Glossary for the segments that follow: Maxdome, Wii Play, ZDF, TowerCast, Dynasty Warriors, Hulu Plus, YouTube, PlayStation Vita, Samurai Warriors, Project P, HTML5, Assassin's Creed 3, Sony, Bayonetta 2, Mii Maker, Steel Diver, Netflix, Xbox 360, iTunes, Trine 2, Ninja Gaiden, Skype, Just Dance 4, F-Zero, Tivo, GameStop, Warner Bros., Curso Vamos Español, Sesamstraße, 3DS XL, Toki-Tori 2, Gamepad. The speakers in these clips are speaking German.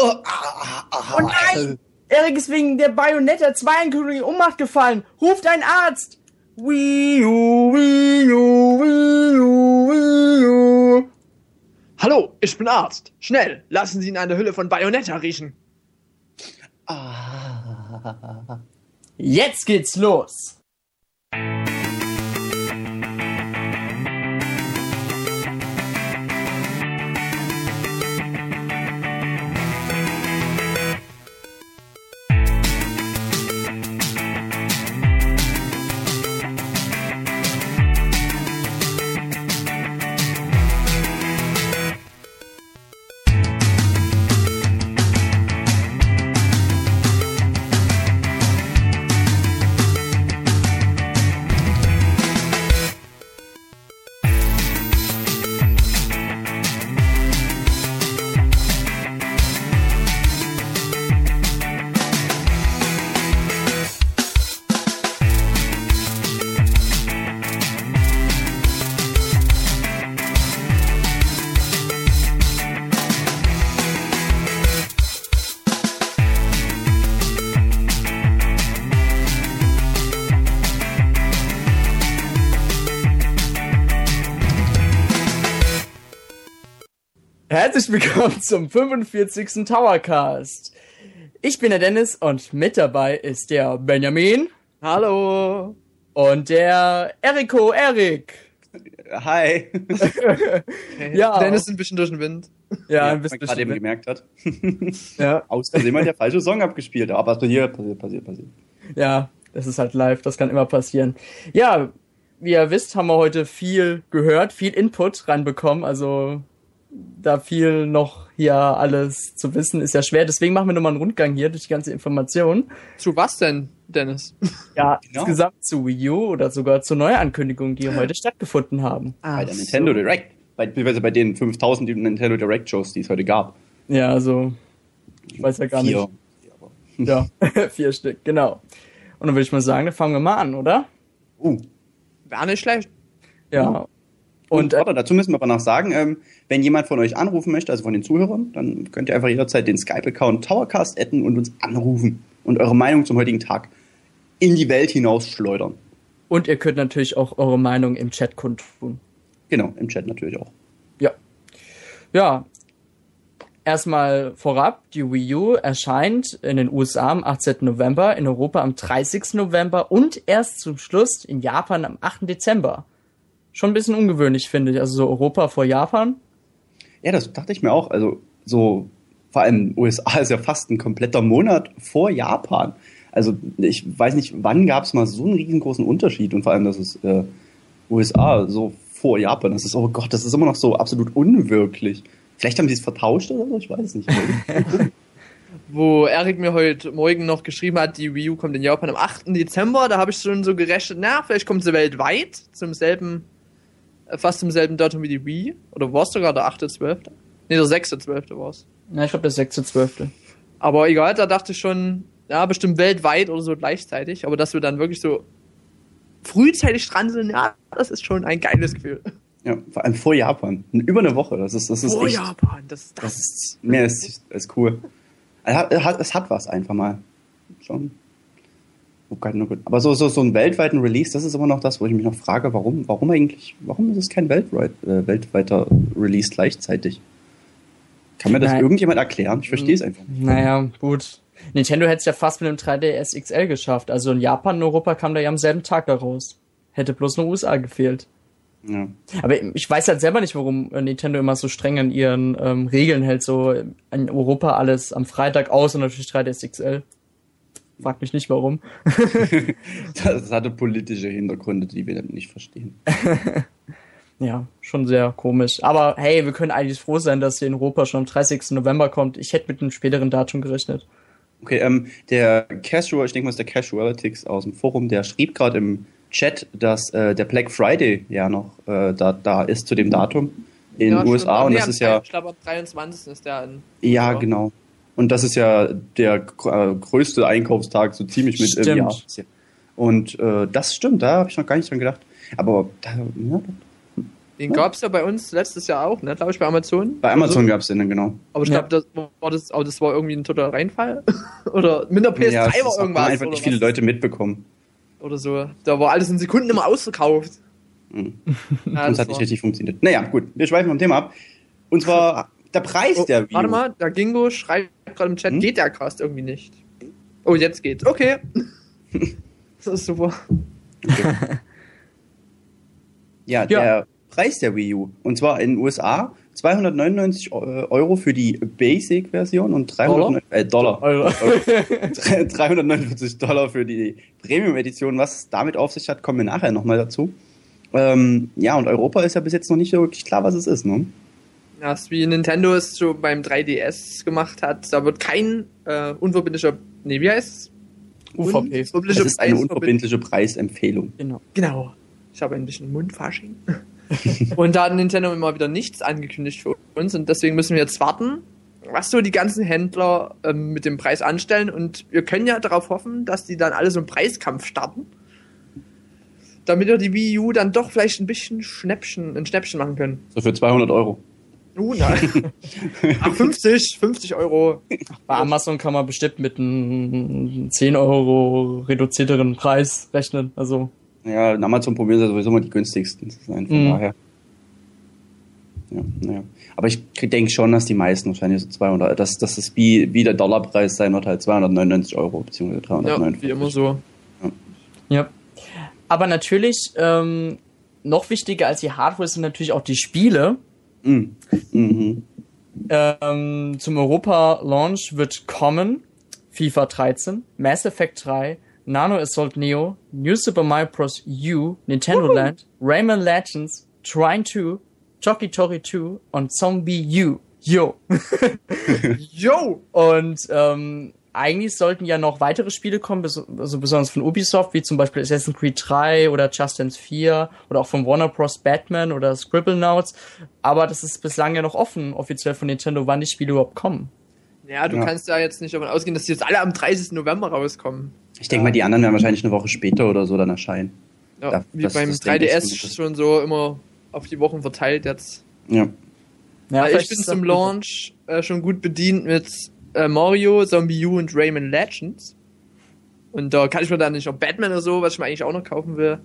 Oh nein! Erik ist wegen der Bayonetta 2 Ankündigung in Ohnmacht gefallen. Ruft einen Arzt! Wii U, Wii U, Wii U, Wii U. Hallo, ich bin Arzt. Schnell, lassen Sie ihn an der Hülle von Bayonetta riechen. Ah. Jetzt geht's los. Herzlich willkommen zum 45. TowerCast. Ich bin der Dennis und mit dabei ist der Benjamin. Hallo. Und der Eriko, Erik. Hi. Ja. Dennis ist ein bisschen durch den Wind. Ja, ein bisschen. Wie man gerade eben gemerkt hat. Ja. Aus Versehen mal der falsche Song abgespielt. Aber passiert. Ja, das ist halt live, das kann immer passieren. Ja, wie ihr wisst, haben wir heute viel gehört, viel Input reinbekommen, also... Da viel noch hier alles zu wissen, ist ja schwer. Deswegen machen wir nochmal einen Rundgang hier durch die ganze Information. Zu was denn, Dennis? Ja, genau. Insgesamt zu Wii U oder sogar zu Neuankündigungen, die heute stattgefunden haben. Bei der Nintendo Direct. Beziehungsweise bei den 5000 Nintendo Direct Shows, die es heute gab. Ja, also, ich weiß ja gar nicht. Ja, 4 Stück, genau. Und dann würde ich mal sagen, dann fangen wir mal an, oder? War nicht schlecht. Ja. Und dazu müssen wir aber noch sagen, wenn jemand von euch anrufen möchte, also von den Zuhörern, dann könnt ihr einfach jederzeit den Skype-Account TowerCast adden und uns anrufen und eure Meinung zum heutigen Tag in die Welt hinaus schleudern. Und ihr könnt natürlich auch eure Meinung im Chat kundtun. Genau, im Chat natürlich auch. Ja. Ja. Erstmal vorab, die Wii U erscheint in den USA am 18. November, in Europa am 30. November und erst zum Schluss in Japan am 8. Dezember. Schon ein bisschen ungewöhnlich, finde ich. Also so Europa vor Japan. Ja, das dachte ich mir auch. Also so vor allem USA ist ja fast ein kompletter Monat vor Japan. Also ich weiß nicht, wann gab es mal so einen riesengroßen Unterschied. Und vor allem, dass es USA so vor Japan. Das ist, oh Gott, das ist immer noch so absolut unwirklich. Vielleicht haben sie es vertauscht oder so, ich weiß nicht. Wo Erik mir heute Morgen noch geschrieben hat, die Wii U kommt in Japan am 8. Dezember. Da habe ich schon so gerechnet, vielleicht kommt sie weltweit fast zum selben Datum wie die Wii. Oder war es sogar der 8.12.? Ne, der 6.12. war es. Ja, ich glaube, der 6.12. Aber egal, da dachte ich schon, ja, bestimmt weltweit oder so gleichzeitig. Aber dass wir dann wirklich so frühzeitig dran sind, ja, das ist schon ein geiles Gefühl. Ja, vor allem vor Japan. Über eine Woche. Das ist vor echt, Japan, das ist mehr als cool. Es hat was einfach mal. Schon. Aber so einen weltweiten Release, das ist immer noch das, wo ich mich noch frage, warum eigentlich, warum ist es kein weltweiter Release gleichzeitig? Kann mir das irgendjemand erklären? Ich verstehe es einfach nicht. Naja, gut. Nintendo hätte es ja fast mit dem 3DS XL geschafft. Also in Japan und Europa kam da ja am selben Tag da raus. Hätte bloß nur USA gefehlt. Ja. Aber ich weiß halt selber nicht, warum Nintendo immer so streng an ihren Regeln hält. So in Europa alles am Freitag aus und natürlich 3DS XL. Frag mich nicht, warum. Das hatte politische Hintergründe, die wir nicht verstehen. Ja, schon sehr komisch. Aber hey, wir können eigentlich froh sein, dass hier in Europa schon am 30. November kommt. Ich hätte mit einem späteren Datum gerechnet. Okay, der Casual, ich denke mal, ist der Casualitics aus dem Forum, der schrieb gerade im Chat, dass der Black Friday ja noch da ist zu dem Datum in den USA. Und das ist ja... Ich glaube, am 23. ist der in... Ja, genau. Und das ist ja der größte Einkaufstag, so ziemlich mit im Jahr. Und das stimmt, da habe ich noch gar nicht dran gedacht. Aber ja, Den gab es ja bei uns letztes Jahr auch, ne? Glaube ich, bei Amazon. Bei Amazon gab es den, genau. Aber ich glaube, das war irgendwie ein totaler Reinfall. Oder mit der PS3 war irgendwas. Haben einfach nicht viele Leute mitbekommen. Oder so. Da war alles in Sekunden immer ausverkauft. Mhm. Ja, das hat nicht richtig funktioniert. Naja, gut, wir schweifen vom Thema ab. Und zwar der Preis der Wii. Warte mal, der Gingo schreibt gerade im Chat, geht der Cast irgendwie nicht. Oh, jetzt geht's. Okay. Das ist super. Okay. Der Preis der Wii U. Und zwar in den USA 299 Euro für die Basic-Version und $349 für die Premium-Edition. Was es damit auf sich hat, kommen wir nachher nochmal dazu. Und Europa ist ja bis jetzt noch nicht so wirklich klar, was es ist, ne? Ja, wie Nintendo es so beim 3DS gemacht hat, da wird kein unverbindlicher... Ne, wie heißt es? UVP. Das ist eine unverbindliche Preisempfehlung. Genau. Ich habe ein bisschen Mundfasching. Und da hat Nintendo immer wieder nichts angekündigt für uns und deswegen müssen wir jetzt warten, was so die ganzen Händler mit dem Preis anstellen, und wir können ja darauf hoffen, dass die dann alle so einen Preiskampf starten, damit wir die Wii U dann doch vielleicht ein Schnäppchen machen können. So für 200 Euro. Nein. Ach, 50 Euro. Bei Amazon kann man bestimmt mit einem 10 Euro reduzierteren Preis rechnen, also... Ja, Amazon probieren sie sowieso mal die günstigsten zu sein, von daher. Ja, naja. Aber ich denke schon, dass die meisten wahrscheinlich so 200, dass das wie der Dollarpreis sein wird, halt 299 Euro, beziehungsweise 349. Ja, wie immer so. Ja. Aber natürlich, noch wichtiger als die Hardware sind natürlich auch die Spiele. Mhm. Mhm. Zum Europa-Launch wird kommen FIFA 13, Mass Effect 3, Nano Assault Neo, New Super Mario Bros. U, Nintendo Land, Rayman Legends, Trine 2, Toki-Tori 2 und Zombie U. Yo! Yo! Und eigentlich sollten ja noch weitere Spiele kommen, also besonders von Ubisoft, wie zum Beispiel Assassin's Creed 3 oder Just Dance 4 oder auch von Warner Bros. Batman oder Scribblenauts. Aber das ist bislang ja noch offen, offiziell von Nintendo, wann die Spiele überhaupt kommen. Ja, du kannst ja jetzt nicht davon ausgehen, dass die jetzt alle am 30. November rauskommen. Ich denke mal, die anderen werden wahrscheinlich eine Woche später oder so dann erscheinen. Ja, beim 3DS schon so immer auf die Wochen verteilt jetzt. Ja. Also ich bin zum Launch schon gut bedient mit Mario, Zombie U und Rayman Legends. Und da kann ich mir dann nicht noch Batman oder so, was ich mir eigentlich auch noch kaufen will.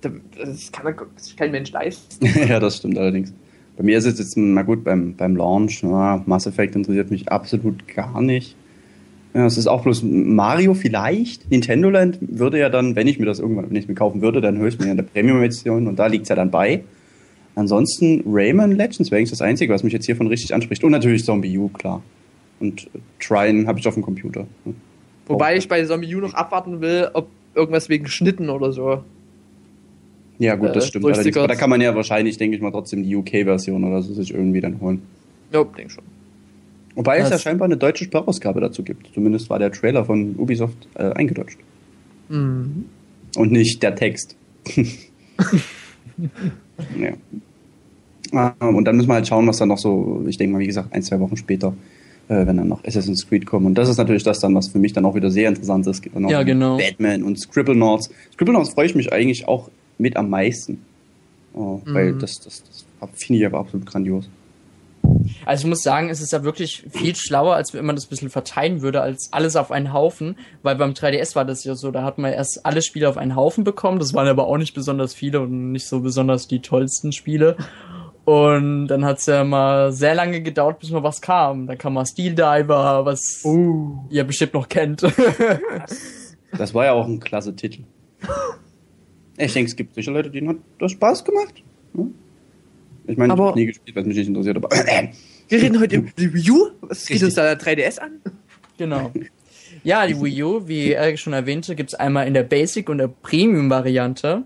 Das kann sich kein Mensch leisten. Ja, das stimmt allerdings. Bei mir ist es jetzt, na gut, beim Launch, Mass Effect interessiert mich absolut gar nicht. Ja, es ist auch bloß Mario vielleicht. Nintendo Land würde ja dann, wenn ich mir das irgendwann nicht mehr kaufen würde, dann höchstens in der Premium-Edition und da liegt es ja dann bei. Ansonsten Rayman Legends wäre eigentlich das Einzige, was mich jetzt hiervon richtig anspricht. Und natürlich Zombie U, klar. Und Trine habe ich auf dem Computer. Wobei ich bei Zombie U noch abwarten will, ob irgendwas wegen Schnitten oder so. Ja gut, das stimmt. Aber da kann man ja wahrscheinlich, denke ich mal, trotzdem die UK-Version oder so sich irgendwie dann holen. Ja, denke schon. Wobei es ja scheinbar eine deutsche Sprachausgabe dazu gibt. Zumindest war der Trailer von Ubisoft eingedeutscht. Mhm. Und nicht der Text. Ja. Und dann müssen wir halt schauen, was dann noch so, ich denke mal, wie gesagt, 1-2 Wochen später, wenn dann noch Assassin's Creed kommen. Und das ist natürlich das dann, was für mich dann auch wieder sehr interessant ist. Gibt dann noch Batman und Scribblenauts. Scribblenauts freue ich mich eigentlich auch mit am meisten. Weil das finde ich aber absolut grandios. Also ich muss sagen, es ist ja wirklich viel schlauer, als wenn man das ein bisschen verteilen würde, als alles auf einen Haufen, weil beim 3DS war das ja so, da hat man erst alle Spiele auf einen Haufen bekommen, das waren aber auch nicht besonders viele und nicht so besonders die tollsten Spiele, und dann hat es ja mal sehr lange gedauert, bis mal was kam, dann kam mal Steel Diver, was ihr bestimmt noch kennt. Das war ja auch ein klasse Titel. Ich denke, es gibt sicher Leute, denen hat das Spaß gemacht. Hm? Ich meine, ich habe nie gespielt, weil es mich nicht interessiert, aber... Wir reden heute über die Wii U? Was geht uns da 3DS an? Genau. Ja, die Wii U, wie Erik schon erwähnte, gibt es einmal in der Basic- und der Premium-Variante.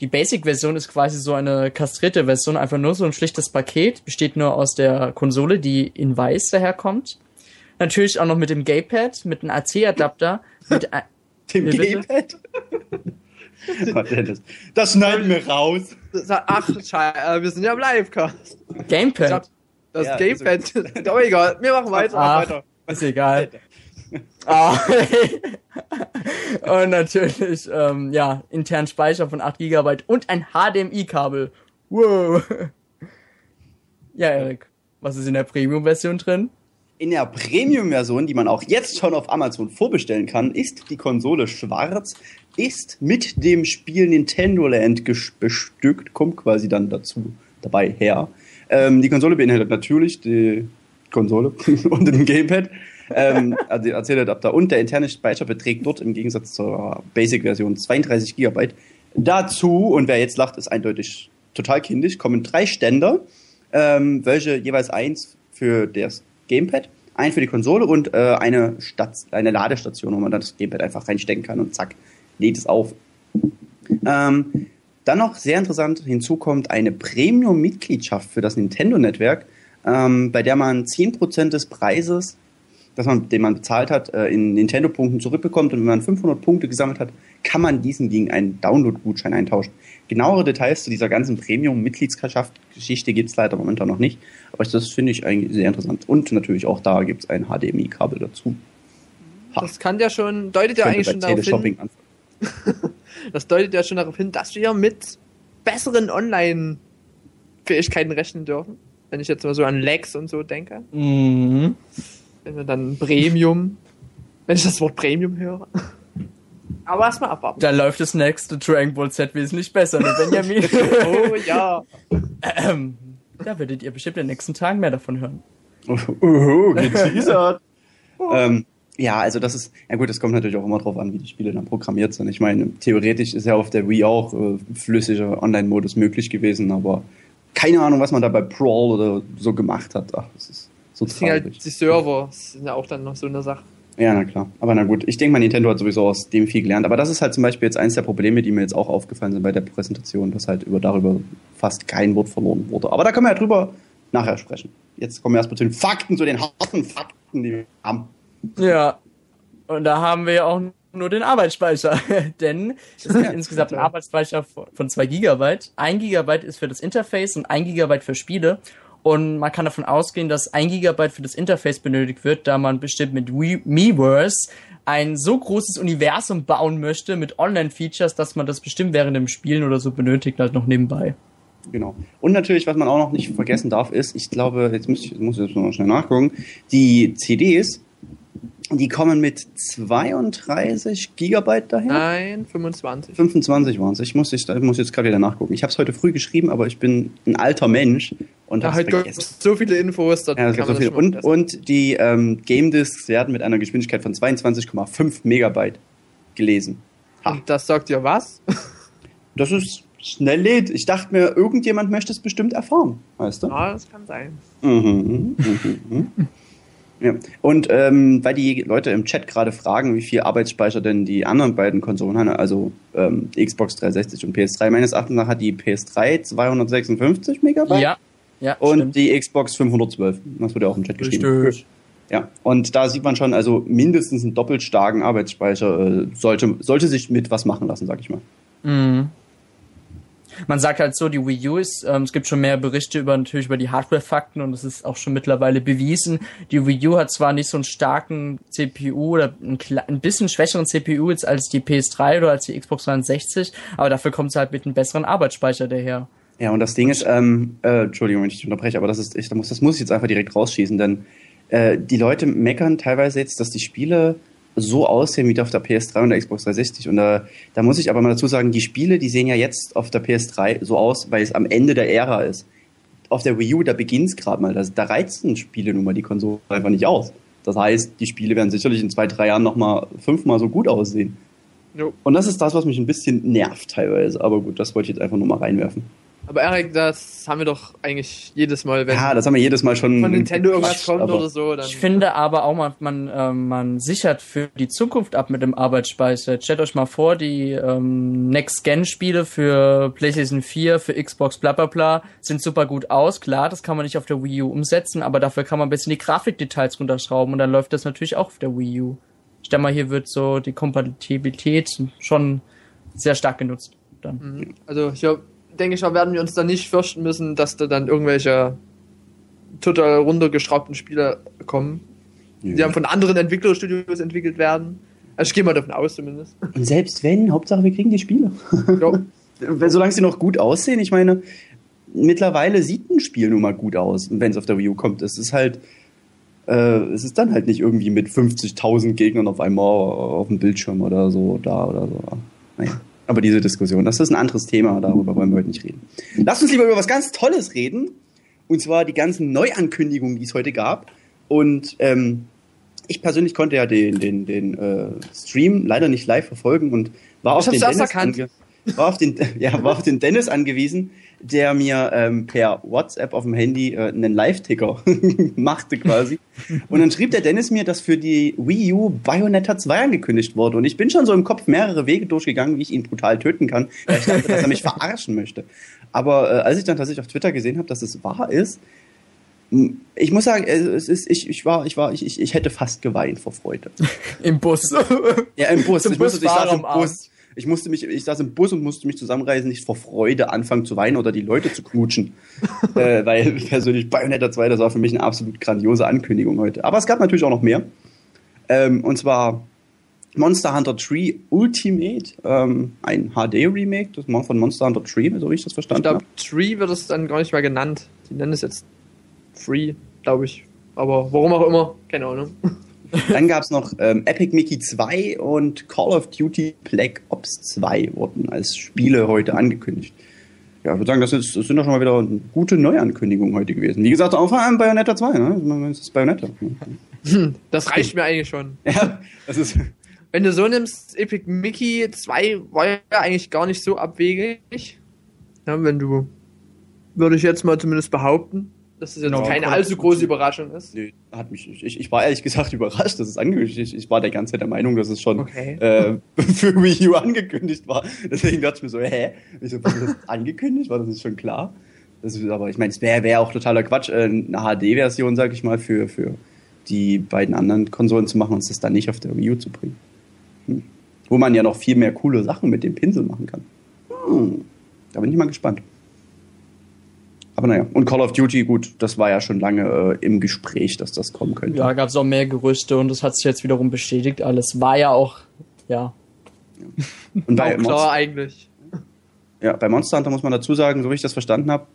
Die Basic-Version ist quasi so eine kastrierte Version, einfach nur so ein schlichtes Paket, besteht nur aus der Konsole, die in weiß daherkommt. Natürlich auch noch mit dem Gamepad, mit einem AC-Adapter, mit... Dem Gamepad? Das schneiden wir raus. Ach, Scheiße, wir sind ja im Livecast. Gamepad. Das Gamepad. Also, oh, egal, wir machen weiter. Ach, ist egal. Und natürlich, internen Speicher von 8 GB und ein HDMI-Kabel. Wow. Ja, Erik, was ist in der Premium-Version drin? In der Premium-Version, die man auch jetzt schon auf Amazon vorbestellen kann, ist die Konsole schwarz, ist mit dem Spiel Nintendo Land bestückt, kommt quasi dann dabei her. Die Konsole beinhaltet natürlich die Konsole und den Gamepad. Also Erzähladapter und der interne Speicher beträgt dort im Gegensatz zur Basic-Version 32 GB. Dazu, und wer jetzt lacht, ist eindeutig total kindisch, kommen 3 Ständer, welche jeweils eins für das Gamepad, einen für die Konsole und eine Ladestation, wo man dann das Gamepad einfach reinstecken kann und zack, lädt es auf. Dann noch sehr interessant, hinzu kommt eine Premium-Mitgliedschaft für das Nintendo-Netzwerk, bei der man 10% des Preises, den man bezahlt hat, in Nintendo-Punkten zurückbekommt, und wenn man 500 Punkte gesammelt hat, kann man diesen gegen einen Download-Gutschein eintauschen. Genauere Details zu dieser ganzen Premium-Mitgliedschaft-Geschichte gibt es leider momentan noch nicht, aber das finde ich eigentlich sehr interessant. Und natürlich auch da gibt es ein HDMI-Kabel dazu. Das deutet ja schon darauf hin, dass wir mit besseren Online-Fähigkeiten rechnen dürfen, wenn ich jetzt mal so an Lags und so denke. Mhm. Wenn wir dann Premium, wenn ich das Wort Premium höre. Aber erstmal abwarten. Dann läuft das nächste Dragon Ball Z wesentlich besser, ne Benjamin? Oh ja. Da werdet ihr bestimmt in den nächsten Tagen mehr davon hören. Geteasert. Das ist, ja gut, das kommt natürlich auch immer drauf an, wie die Spiele dann programmiert sind. Ich meine, theoretisch ist ja auf der Wii auch flüssiger Online-Modus möglich gewesen, aber keine Ahnung, was man da bei Brawl oder so gemacht hat. Ach, das ist so traurig. Halt die Server sind ja auch dann noch so eine Sache. Ja, na klar. Aber na gut, ich denke mal, Nintendo hat sowieso aus dem viel gelernt. Aber das ist halt zum Beispiel jetzt eins der Probleme, die mir jetzt auch aufgefallen sind bei der Präsentation, dass halt darüber fast kein Wort verloren wurde. Aber da können wir ja drüber nachher sprechen. Jetzt kommen wir erstmal zu den harten Fakten, die wir haben. Ja, und da haben wir ja auch nur den Arbeitsspeicher. Denn es ist insgesamt ein Arbeitsspeicher von 2 GB. 1 GB ist für das Interface und 1 GB für Spiele. Und man kann davon ausgehen, dass 1 GB für das Interface benötigt wird, da man bestimmt mit Miiverse ein so großes Universum bauen möchte mit Online-Features, dass man das bestimmt während dem Spielen oder so benötigt, halt noch nebenbei. Genau. Und natürlich, was man auch noch nicht vergessen darf, ist, ich glaube, muss ich jetzt noch schnell nachgucken, die CDs, die kommen mit 32 GB dahin. Nein, 25. 25 waren es. Ich muss jetzt gerade wieder nachgucken. Ich habe es heute früh geschrieben, aber ich bin ein alter Mensch und habe es vergessen. So viele Infos. So viele. Und die Game Discs werden mit einer Geschwindigkeit von 22,5 MB gelesen. Ha. Und das sagt ja was? Das ist schnell lädt. Ich dachte mir, irgendjemand möchte es bestimmt erfahren. Weißt du? Ja, das kann sein. Ja. Und weil die Leute im Chat gerade fragen, wie viel Arbeitsspeicher denn die anderen beiden Konsolen haben, also Xbox 360 und PS3, meines Erachtens nach hat die PS3 256 Megabyte ja, und stimmt. Die Xbox 512, das wurde ja auch im Chat geschrieben. Richtig. Ja, und da sieht man schon, also mindestens einen doppelt starken Arbeitsspeicher sollte sich mit was machen lassen, sag ich mal. Mhm. Man sagt halt so, die Wii U ist, es gibt schon mehr Berichte über die Hardware-Fakten und das ist auch schon mittlerweile bewiesen. Die Wii U hat zwar nicht so einen starken CPU oder ein bisschen schwächeren CPU jetzt als die PS3 oder als die Xbox 360, aber dafür kommt es halt mit einem besseren Arbeitsspeicher daher. Ja, und das Ding ist, Entschuldigung, wenn ich unterbreche, aber das muss ich jetzt einfach direkt rausschießen, denn die Leute meckern teilweise jetzt, dass die Spiele so aussehen wie auf der PS3 und der Xbox 360. Und da muss ich aber mal dazu sagen, die Spiele, die sehen ja jetzt auf der PS3 so aus, weil es am Ende der Ära ist. Auf der Wii U, da beginnt's gerade mal. Da reizen Spiele nun mal die Konsole einfach nicht aus. Das heißt, die Spiele werden sicherlich in 2-3 Jahren nochmal 5-mal so gut aussehen. Jo. Und das ist das, was mich ein bisschen nervt teilweise. Aber gut, das wollte ich jetzt einfach nur mal reinwerfen. Aber Erik, das haben wir doch eigentlich jedes Mal, wenn das haben wir jedes Mal schon von Nintendo irgendwas kommt oder so. Dann ich finde aber auch, man sichert für die Zukunft ab mit dem Arbeitsspeicher. Stellt euch mal vor, die Next-Gen-Spiele für PlayStation 4, für Xbox, blablabla, sind super gut aus. Klar, das kann man nicht auf der Wii U umsetzen, aber dafür kann man ein bisschen die Grafikdetails runterschrauben und dann läuft das natürlich auch auf der Wii U. Ich denke mal, hier wird so die Kompatibilität schon sehr stark genutzt. Dann. Also ich habe denke ich, werden wir uns dann nicht fürchten müssen, dass da dann irgendwelche total runtergeschraubten Spiele kommen. Die dann von anderen Entwicklerstudios entwickelt werden. Also ich gehe mal davon aus zumindest. Und selbst wenn, Hauptsache wir kriegen die Spiele. Ja. Solange sie noch gut aussehen. Ich meine, mittlerweile sieht ein Spiel nun mal gut aus, wenn es auf der Wii U kommt. Es ist halt, es ist dann halt nicht irgendwie mit 50.000 Gegnern auf einmal auf dem Bildschirm oder so, da oder so. Naja. Aber diese Diskussion, das ist ein anderes Thema, darüber wollen wir heute nicht reden. Lasst uns lieber über was ganz Tolles reden. Und zwar die ganzen Neuankündigungen, die es heute gab. Und ich persönlich konnte ja den Stream leider nicht live verfolgen und war auf den Dennis angewiesen, der mir per WhatsApp auf dem Handy einen Live-Ticker machte quasi. Und dann schrieb der Dennis mir, dass für die Wii U Bayonetta 2 angekündigt wurde. Und ich bin schon so im Kopf mehrere Wege durchgegangen, wie ich ihn brutal töten kann, weil ich dachte, dass er mich verarschen möchte. Aber als ich dann tatsächlich auf Twitter gesehen habe, dass es wahr ist, ich muss sagen, ich hätte fast geweint vor Freude. Im Bus. Ja, im Bus. Ich saß im Bus und musste mich zusammenreißen, nicht vor Freude anfangen zu weinen oder die Leute zu knutschen. Weil persönlich Bayonetta 2, das war für mich eine absolut grandiose Ankündigung heute. Aber es gab natürlich auch noch mehr. Und zwar Monster Hunter 3 Ultimate, ein HD-Remake von Monster Hunter 3, so wie ich das verstanden habe. Ich glaube, 3 wird es dann gar nicht mehr genannt. Die nennen es jetzt 3, glaube ich. Aber warum auch immer, keine Ahnung. Dann gab es noch Epic Mickey 2 und Call of Duty Black Ops 2 wurden als Spiele heute angekündigt. Ja, ich würde sagen, das sind doch schon mal wieder gute Neuankündigungen heute gewesen. Wie gesagt, auch Bayonetta 2, ne? Das ist Bayonetta. Das reicht mir eigentlich schon. Ja, das ist... Wenn du so nimmst, Epic Mickey 2 war ja eigentlich gar nicht so abwegig. Ja, würde ich jetzt mal zumindest behaupten, dass es jetzt keine allzu große Überraschung ist. Nee, ich war ehrlich gesagt überrascht, dass es angekündigt ist. Ich war die ganze Zeit der Meinung, dass es schon für Wii U angekündigt war. Deswegen dachte ich mir so, war das angekündigt? War das nicht schon klar? Aber ich meine, es wäre auch totaler Quatsch, eine HD-Version, sag ich mal, für die beiden anderen Konsolen zu machen und es dann nicht auf der Wii U zu bringen. Wo man ja noch viel mehr coole Sachen mit dem Pinsel machen kann. Da bin ich mal gespannt. Aber naja, und Call of Duty, gut, das war ja schon lange im Gespräch, dass das kommen könnte. Ja, gab es auch mehr Gerüchte und das hat sich jetzt wiederum bestätigt. Alles war ja auch, Und bei klar eigentlich. Ja, bei Monster Hunter muss man dazu sagen, so wie ich das verstanden habe,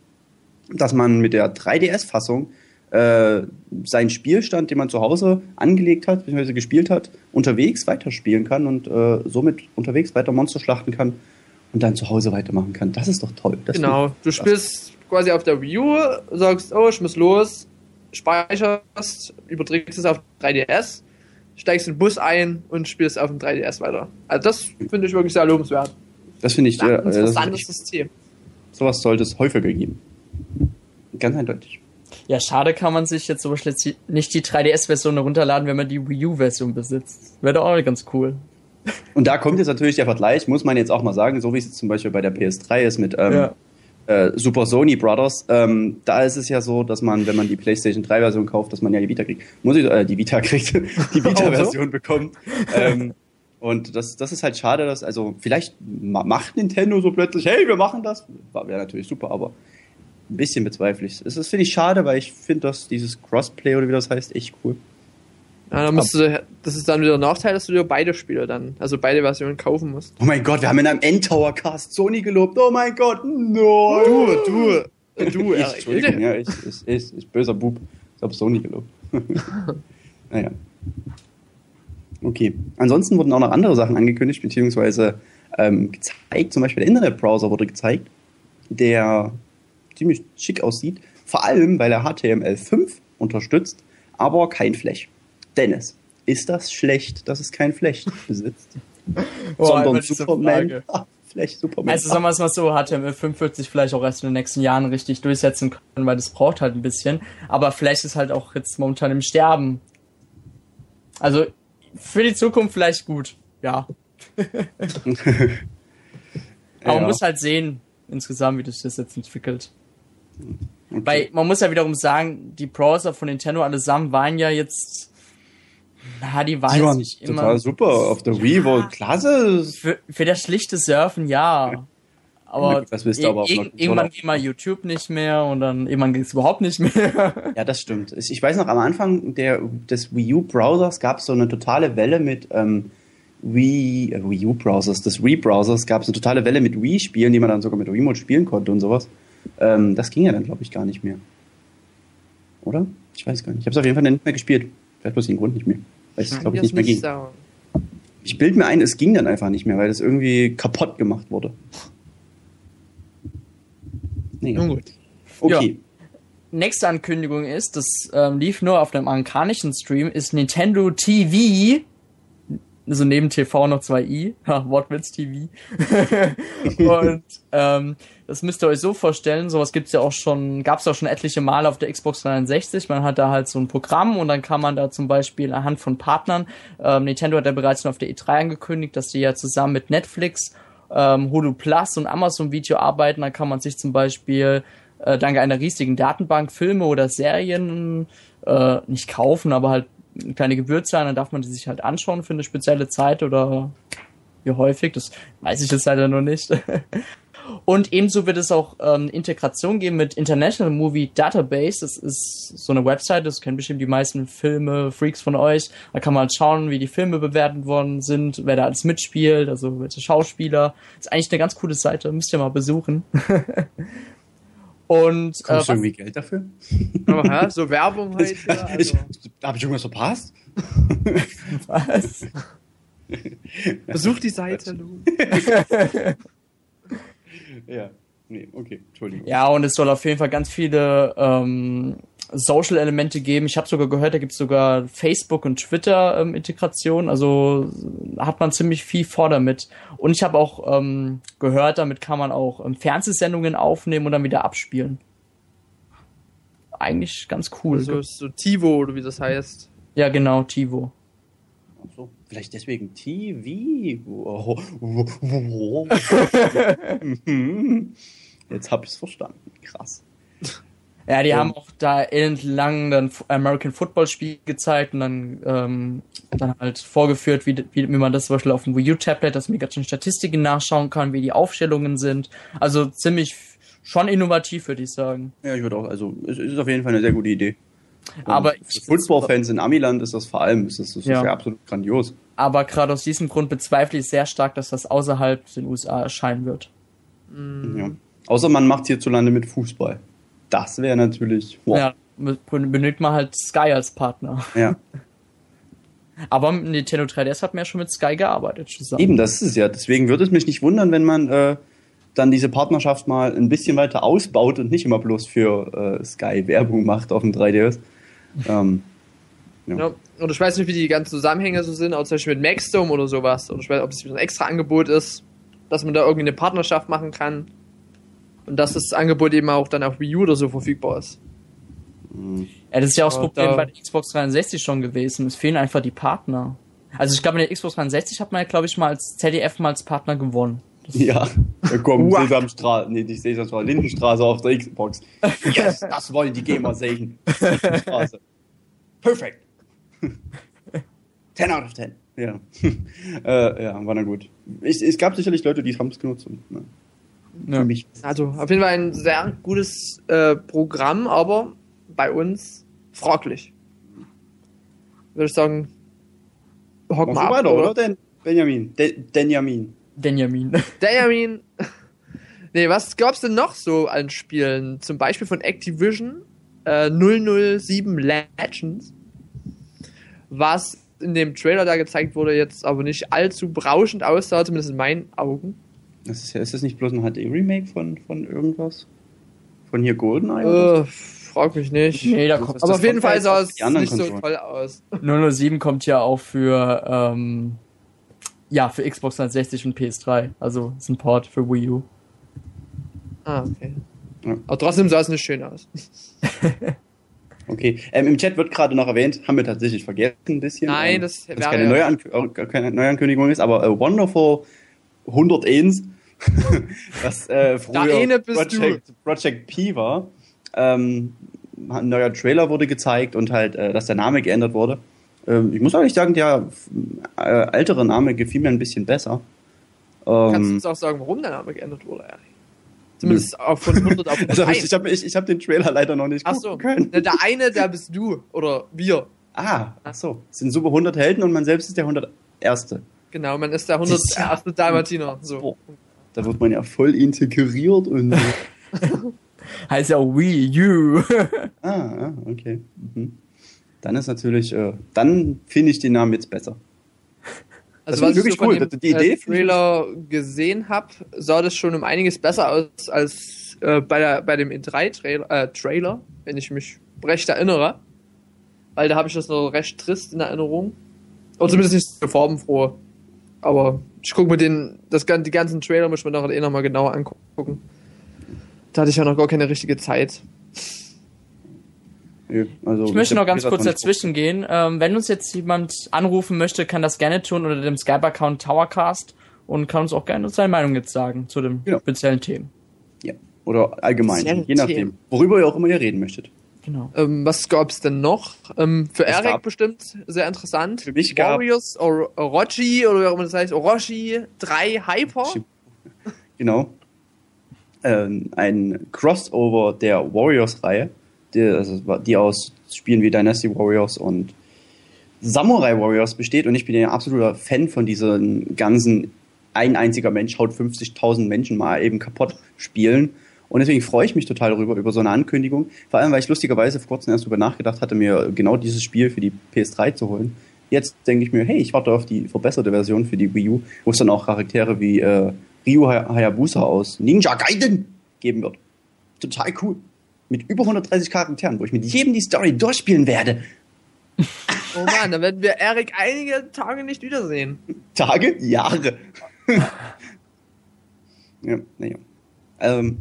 dass man mit der 3DS-Fassung seinen Spielstand, den man zu Hause angelegt hat, beziehungsweise gespielt hat, unterwegs weiterspielen kann und somit unterwegs weiter Monster schlachten kann und dann zu Hause weitermachen kann. Das ist doch toll. Genau, du spielst quasi auf der Wii U, sagst, ich muss los, speicherst, überträgst es auf 3DS, steigst in den Bus ein und spielst auf dem 3DS weiter. Also das finde ich wirklich sehr lobenswert. Das finde ich... ein interessantes System. Sowas sollte es häufiger geben. Ganz eindeutig. Ja, schade kann man sich jetzt zum Beispiel nicht die 3DS-Version herunterladen, wenn man die Wii U-Version besitzt. Wäre doch auch ganz cool. Und da kommt jetzt natürlich der Vergleich, muss man jetzt auch mal sagen, so wie es jetzt zum Beispiel bei der PS3 ist mit... Super Sony Brothers, da ist es ja so, dass man, wenn man die PlayStation 3 Version kauft, dass man ja die Vita kriegt. Die Vita-Version bekommt. Und das ist halt schade, dass, also vielleicht macht Nintendo so plötzlich, hey, wir machen das. Wäre natürlich super, aber ein bisschen bezweifle ich es. Das finde ich schade, weil ich finde, dass dieses Crossplay oder wie das heißt, echt cool. Ja, das ist dann wieder ein Nachteil, dass du dir beide Spiele dann, also beide Versionen kaufen musst. Oh mein Gott, wir haben in einem Endtowercast Sony gelobt. Oh mein Gott, no. Du, Entschuldigung, ich böser Bub. Ich habe Sony gelobt. Naja. Okay. Ansonsten wurden auch noch andere Sachen angekündigt, beziehungsweise gezeigt. Zum Beispiel der Internetbrowser wurde gezeigt, der ziemlich schick aussieht. Vor allem, weil er HTML5 unterstützt, aber kein Flash. Dennis, ist das schlecht, dass es kein Flash besitzt? Sondern Superman. Flash, Superman. Also sagen wir es mal so, HTML5 wird sich vielleicht auch erst in den nächsten Jahren richtig durchsetzen können, weil das braucht halt ein bisschen. Aber Flash ist halt auch jetzt momentan im Sterben. Also für die Zukunft vielleicht gut, ja. Aber man muss halt sehen, insgesamt, wie das sich jetzt entwickelt. Okay. Weil man muss ja wiederum sagen, die Browser von Nintendo allesamt waren ja jetzt... Na, die waren nicht immer total super. Auf der Wii war klasse. Für das schlichte Surfen, ja. Aber gut, was willst du, aber auch irgendwann ging mal YouTube nicht mehr und dann irgendwann ging es überhaupt nicht mehr. Ja, das stimmt. Ich weiß noch, am Anfang des Wii U-Browsers gab es so eine totale Welle mit Wii U-Browsers, des Wii-Browsers gab es eine totale Welle mit Wii-Spielen, die man dann sogar mit Remote spielen konnte und sowas. Das ging ja dann, glaube ich, gar nicht mehr. Oder? Ich weiß gar nicht. Ich habe es auf jeden Fall nicht mehr gespielt. Vielleicht bloß den Grund nicht mehr. Weil es, glaube ich, nicht mehr ging. Sagen. Ich bilde mir ein, es ging dann einfach nicht mehr, weil das irgendwie kaputt gemacht wurde. Nee, nun gut. Okay. Ja. Nächste Ankündigung ist, das lief nur auf einem amerikanischen Stream, ist Nintendo TV, also neben TV noch zwei i, Wortwitz TV. Und das müsst ihr euch so vorstellen, sowas gibt's ja auch schon, gab's ja auch schon etliche Male auf der Xbox 360, man hat da halt so ein Programm und dann kann man da zum Beispiel anhand von Partnern, Nintendo hat ja bereits schon auf der E3 angekündigt, dass die ja zusammen mit Netflix, Hulu Plus und Amazon Video arbeiten, dann kann man sich zum Beispiel dank einer riesigen Datenbank Filme oder Serien nicht kaufen, aber halt eine kleine Gebühr zahlen, dann darf man die sich halt anschauen für eine spezielle Zeit oder wie häufig, das weiß ich jetzt leider noch nicht. Und ebenso wird es auch Integration geben mit International Movie Database, das ist so eine Website, das kennen bestimmt die meisten Filme-Freaks von euch, da kann man halt schauen, wie die Filme bewertet worden sind, wer da alles mitspielt, also welche Schauspieler, das ist eigentlich eine ganz coole Seite, müsst ihr mal besuchen. Und kriegst du irgendwie Geld dafür? Aha, so Werbung halt. Ja, also. Hab ich irgendwas verpasst? Was? Besuch die Seite, Lu. Ja, nee, okay, Entschuldigung. Ja, und es soll auf jeden Fall ganz viele Social-Elemente geben. Ich habe sogar gehört, da gibt es sogar Facebook- und Twitter-Integration. Also hat man ziemlich viel vor damit. Und ich habe auch gehört, damit kann man auch Fernsehsendungen aufnehmen und dann wieder abspielen. Eigentlich ganz cool. Also so Tivo, oder wie das heißt. Ja, genau, Tivo. Ach so, vielleicht deswegen TV. Jetzt habe ich es verstanden. Krass. Ja, die haben auch da entlang dann American Football Spiel gezeigt und dann halt vorgeführt, wie man das zum Beispiel auf dem Wii U Tablet, dass man die ganzen Statistiken nachschauen kann, wie die Aufstellungen sind. Also ziemlich schon innovativ, würde ich sagen. Ja, ich würde auch, also es ist auf jeden Fall eine sehr gute Idee. Aber für Football-Fans in Amiland ist das vor allem, ist das ja absolut grandios. Aber gerade aus diesem Grund bezweifle ich sehr stark, dass das außerhalb den USA erscheinen wird. Ja. Außer man macht hierzulande mit Fußball. Das wäre natürlich... Wow. Ja, benötigt man halt Sky als Partner. Ja. Aber Nintendo 3DS hat man ja schon mit Sky gearbeitet zusammen. Eben, das ist es ja. Deswegen würde es mich nicht wundern, wenn man dann diese Partnerschaft mal ein bisschen weiter ausbaut und nicht immer bloß für Sky Werbung macht auf dem 3DS. Ja. Und ich weiß nicht, wie die ganzen Zusammenhänge so sind, auch zum Beispiel mit Maxdome oder sowas. Und ich weiß, ob das ein extra Angebot ist, dass man da irgendwie eine Partnerschaft machen kann. Und dass das Angebot eben auch dann auf Wii U oder so verfügbar ist. Ja, das ist ja auch das Problem bei der Xbox 360 schon gewesen. Es fehlen einfach die Partner. Also ich glaube, in der Xbox 360 hat man ja, glaube ich, mal als ZDF mal als Partner gewonnen. Das ja, komm, Sesamstraße, nee, nicht Sesamstraße, Lindenstraße auf der Xbox. Yes, das wollen die Gamer sehen. Lindenstraße. Perfekt. 10 out of 10. Ja, war dann gut. Es gab sicherlich Leute, die haben es genutzt. Ne? Ja. Also auf jeden Fall ein sehr gutes Programm, aber bei uns fraglich. Würde ich sagen, hock mal ab, weiter, oder? Benjamin. Benjamin. Nee, was gab's denn noch so an Spielen? Zum Beispiel von Activision 007 Legends, was in dem Trailer da gezeigt wurde, jetzt aber nicht allzu berauschend aussah, zumindest in meinen Augen. Ist das nicht bloß ein HD-Remake von irgendwas? Von hier GoldenEye? Frag mich nicht. Nee, da kommt. Aber auf jeden Fall sah es nicht so toll aus. 007 kommt ja auch für Xbox 360 und PS3. Also ist ein Port für Wii U. Ah, okay. Ja. Aber trotzdem sah es nicht schön aus. Okay. Im Chat wird gerade noch erwähnt, haben wir tatsächlich vergessen ein bisschen. Nein, das wäre keine Neuankündigung ist, aber Wonderful 101, was früher Project P war. Ein neuer Trailer wurde gezeigt und halt, dass der Name geändert wurde. Ich muss ehrlich sagen, der ältere Name gefiel mir ein bisschen besser. Kannst du uns auch sagen, warum der Name geändert wurde, ehrlich? Zumindest auch von 100 auf 100. Ich hab den Trailer leider noch nicht gucken können. Der eine, der bist du. Oder wir. Ah, ach so. Es sind super 100 Helden und man selbst ist der 101. Genau, man ist der 101. Dalmatiner. So. Da wird man ja voll integriert und so. Heißt ja Wii U. Ah, okay. Mhm. Dann ist natürlich, dann finde ich den Namen jetzt besser. Also das was wirklich ich so cool. Von dem die Idee Trailer gesehen habe, sah das schon um einiges besser aus als bei dem E3-Trailer, wenn ich mich recht erinnere. Weil da habe ich das noch recht trist in Erinnerung. Oder zumindest nicht so farbenfroh. Aber ich gucke mir die ganzen Trailer muss ich mir nachher nochmal genauer angucken. Da hatte ich ja noch gar keine richtige Zeit. Also ich möchte noch ganz kurz dazwischen gehen. Wenn uns jetzt jemand anrufen möchte, kann das gerne tun unter dem Skype-Account TowerCast und kann uns auch gerne seine Meinung jetzt sagen zu den speziellen Themen. Ja, oder allgemein, je nachdem, worüber ihr auch immer ihr reden möchtet. Genau. Was gab's denn noch? Für Eric bestimmt sehr interessant. Für mich Warriors Orochi oder wie auch immer das heißt, Orochi 3 Hyper. Genau. Ein Crossover der Warriors-Reihe. Die aus Spielen wie Dynasty Warriors und Samurai Warriors besteht. Und ich bin ja ein absoluter Fan von diesen ganzen ein einziger Mensch haut 50.000 Menschen mal eben kaputt spielen. Und deswegen freue ich mich total darüber, über so eine Ankündigung. Vor allem, weil ich lustigerweise vor kurzem erst darüber nachgedacht hatte, mir genau dieses Spiel für die PS3 zu holen. Jetzt denke ich mir, hey, ich warte auf die verbesserte Version für die Wii U, wo es dann auch Charaktere wie Ryu Hayabusa aus Ninja Gaiden geben wird. Total cool. Mit über 130 Charakteren, wo ich mit jedem die Story durchspielen werde. Oh Mann, da werden wir Eric einige Tage nicht wiedersehen. Tage? Jahre. Ja, naja.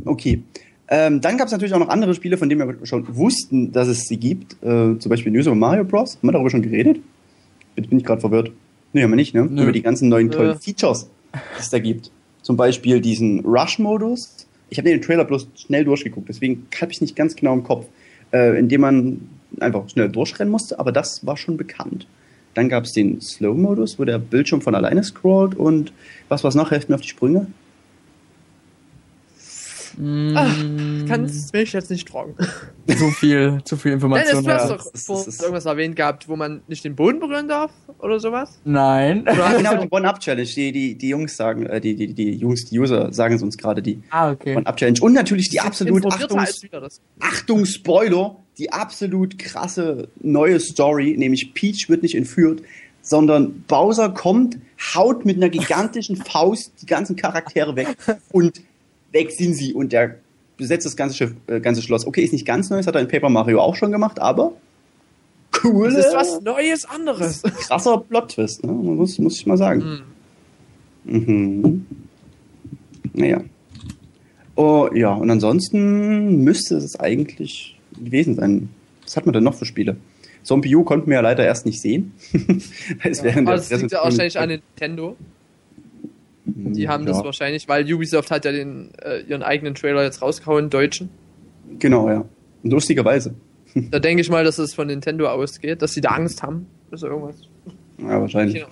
Okay. Dann gab es natürlich auch noch andere Spiele, von denen wir schon wussten, dass es sie gibt. Zum Beispiel New Super Mario Bros. Haben wir darüber schon geredet? Jetzt bin ich gerade verwirrt. Nee, haben wir nicht, ne? Nö. Über die ganzen neuen tollen Features, die es da gibt. Zum Beispiel diesen Rush-Modus. Ich habe den Trailer bloß schnell durchgeguckt, deswegen habe ich nicht ganz genau im Kopf, indem man einfach schnell durchrennen musste, aber das war schon bekannt. Dann gab es den Slow-Modus, wo der Bildschirm von alleine scrollt und was war's noch? Helft mir auf die Sprünge? Kannst mich jetzt nicht tragen. Zu viel Information. Nein, du hast doch irgendwas erwähnt gehabt, wo man nicht den Boden berühren darf oder sowas? Nein. Oder genau, die One-Up-Challenge, die Jungs sagen, die User sagen es uns gerade, die okay. One-Up-Challenge. Und natürlich die absolut, Achtung, Spoiler, die absolut krasse neue Story, nämlich Peach wird nicht entführt, sondern Bowser kommt, haut mit einer gigantischen Faust die ganzen Charaktere weg und weg sind sie und der besetzt das ganze Schloss. Okay, ist nicht ganz neu, das hat er in Paper Mario auch schon gemacht, aber cool. Das ist was Neues, anderes. Krasser Plot-Twist, ne? muss ich mal sagen. Mhm. Naja. Oh, ja, und ansonsten müsste es eigentlich gewesen sein. Was hat man denn noch für Spiele? Zombie U konnten wir ja leider erst nicht sehen. Das liegt ja wahrscheinlich an Nintendo. Die haben das wahrscheinlich, weil Ubisoft hat ja ihren eigenen Trailer jetzt rausgehauen, deutschen. Genau, ja. Lustigerweise. Da denke ich mal, dass es von Nintendo ausgeht, dass sie da Angst haben. Ist ja irgendwas. Ja, wahrscheinlich.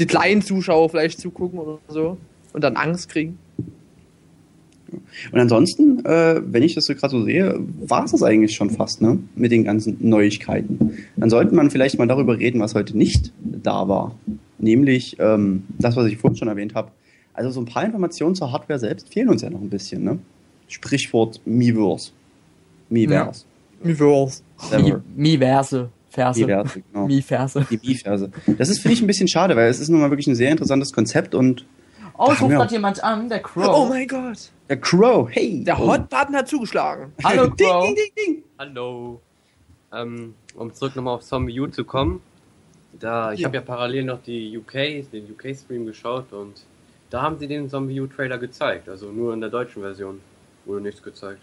Die kleinen Zuschauer vielleicht zugucken oder so und dann Angst kriegen. Und ansonsten, wenn ich das so gerade so sehe, war es das eigentlich schon fast, ne? Mit den ganzen Neuigkeiten. Dann sollte man vielleicht mal darüber reden, was heute nicht da war. Nämlich das, was ich vorhin schon erwähnt habe. Also so ein paar Informationen zur Hardware selbst fehlen uns ja noch ein bisschen, ne? Sprichwort Miiverse. Miiverse. Ja. Miiverse. Miiverse. Miiverse, genau. Miiverse. Die Miiverse. Das ist, finde ich, ein bisschen schade, weil es ist nun mal wirklich ein sehr interessantes Konzept und... Oh, es ruft gerade jemand an, der Crow. Oh mein Gott. Der Crow, hey. Der Hot-Button hat zugeschlagen. Hallo, Crow. Ding, ding, ding, ding. Hallo. Um zurück nochmal auf Zombie U zu kommen. Ich habe ja parallel noch den UK-Stream geschaut und da haben sie den Zombie U-Trailer gezeigt, also nur in der deutschen Version wurde nichts gezeigt.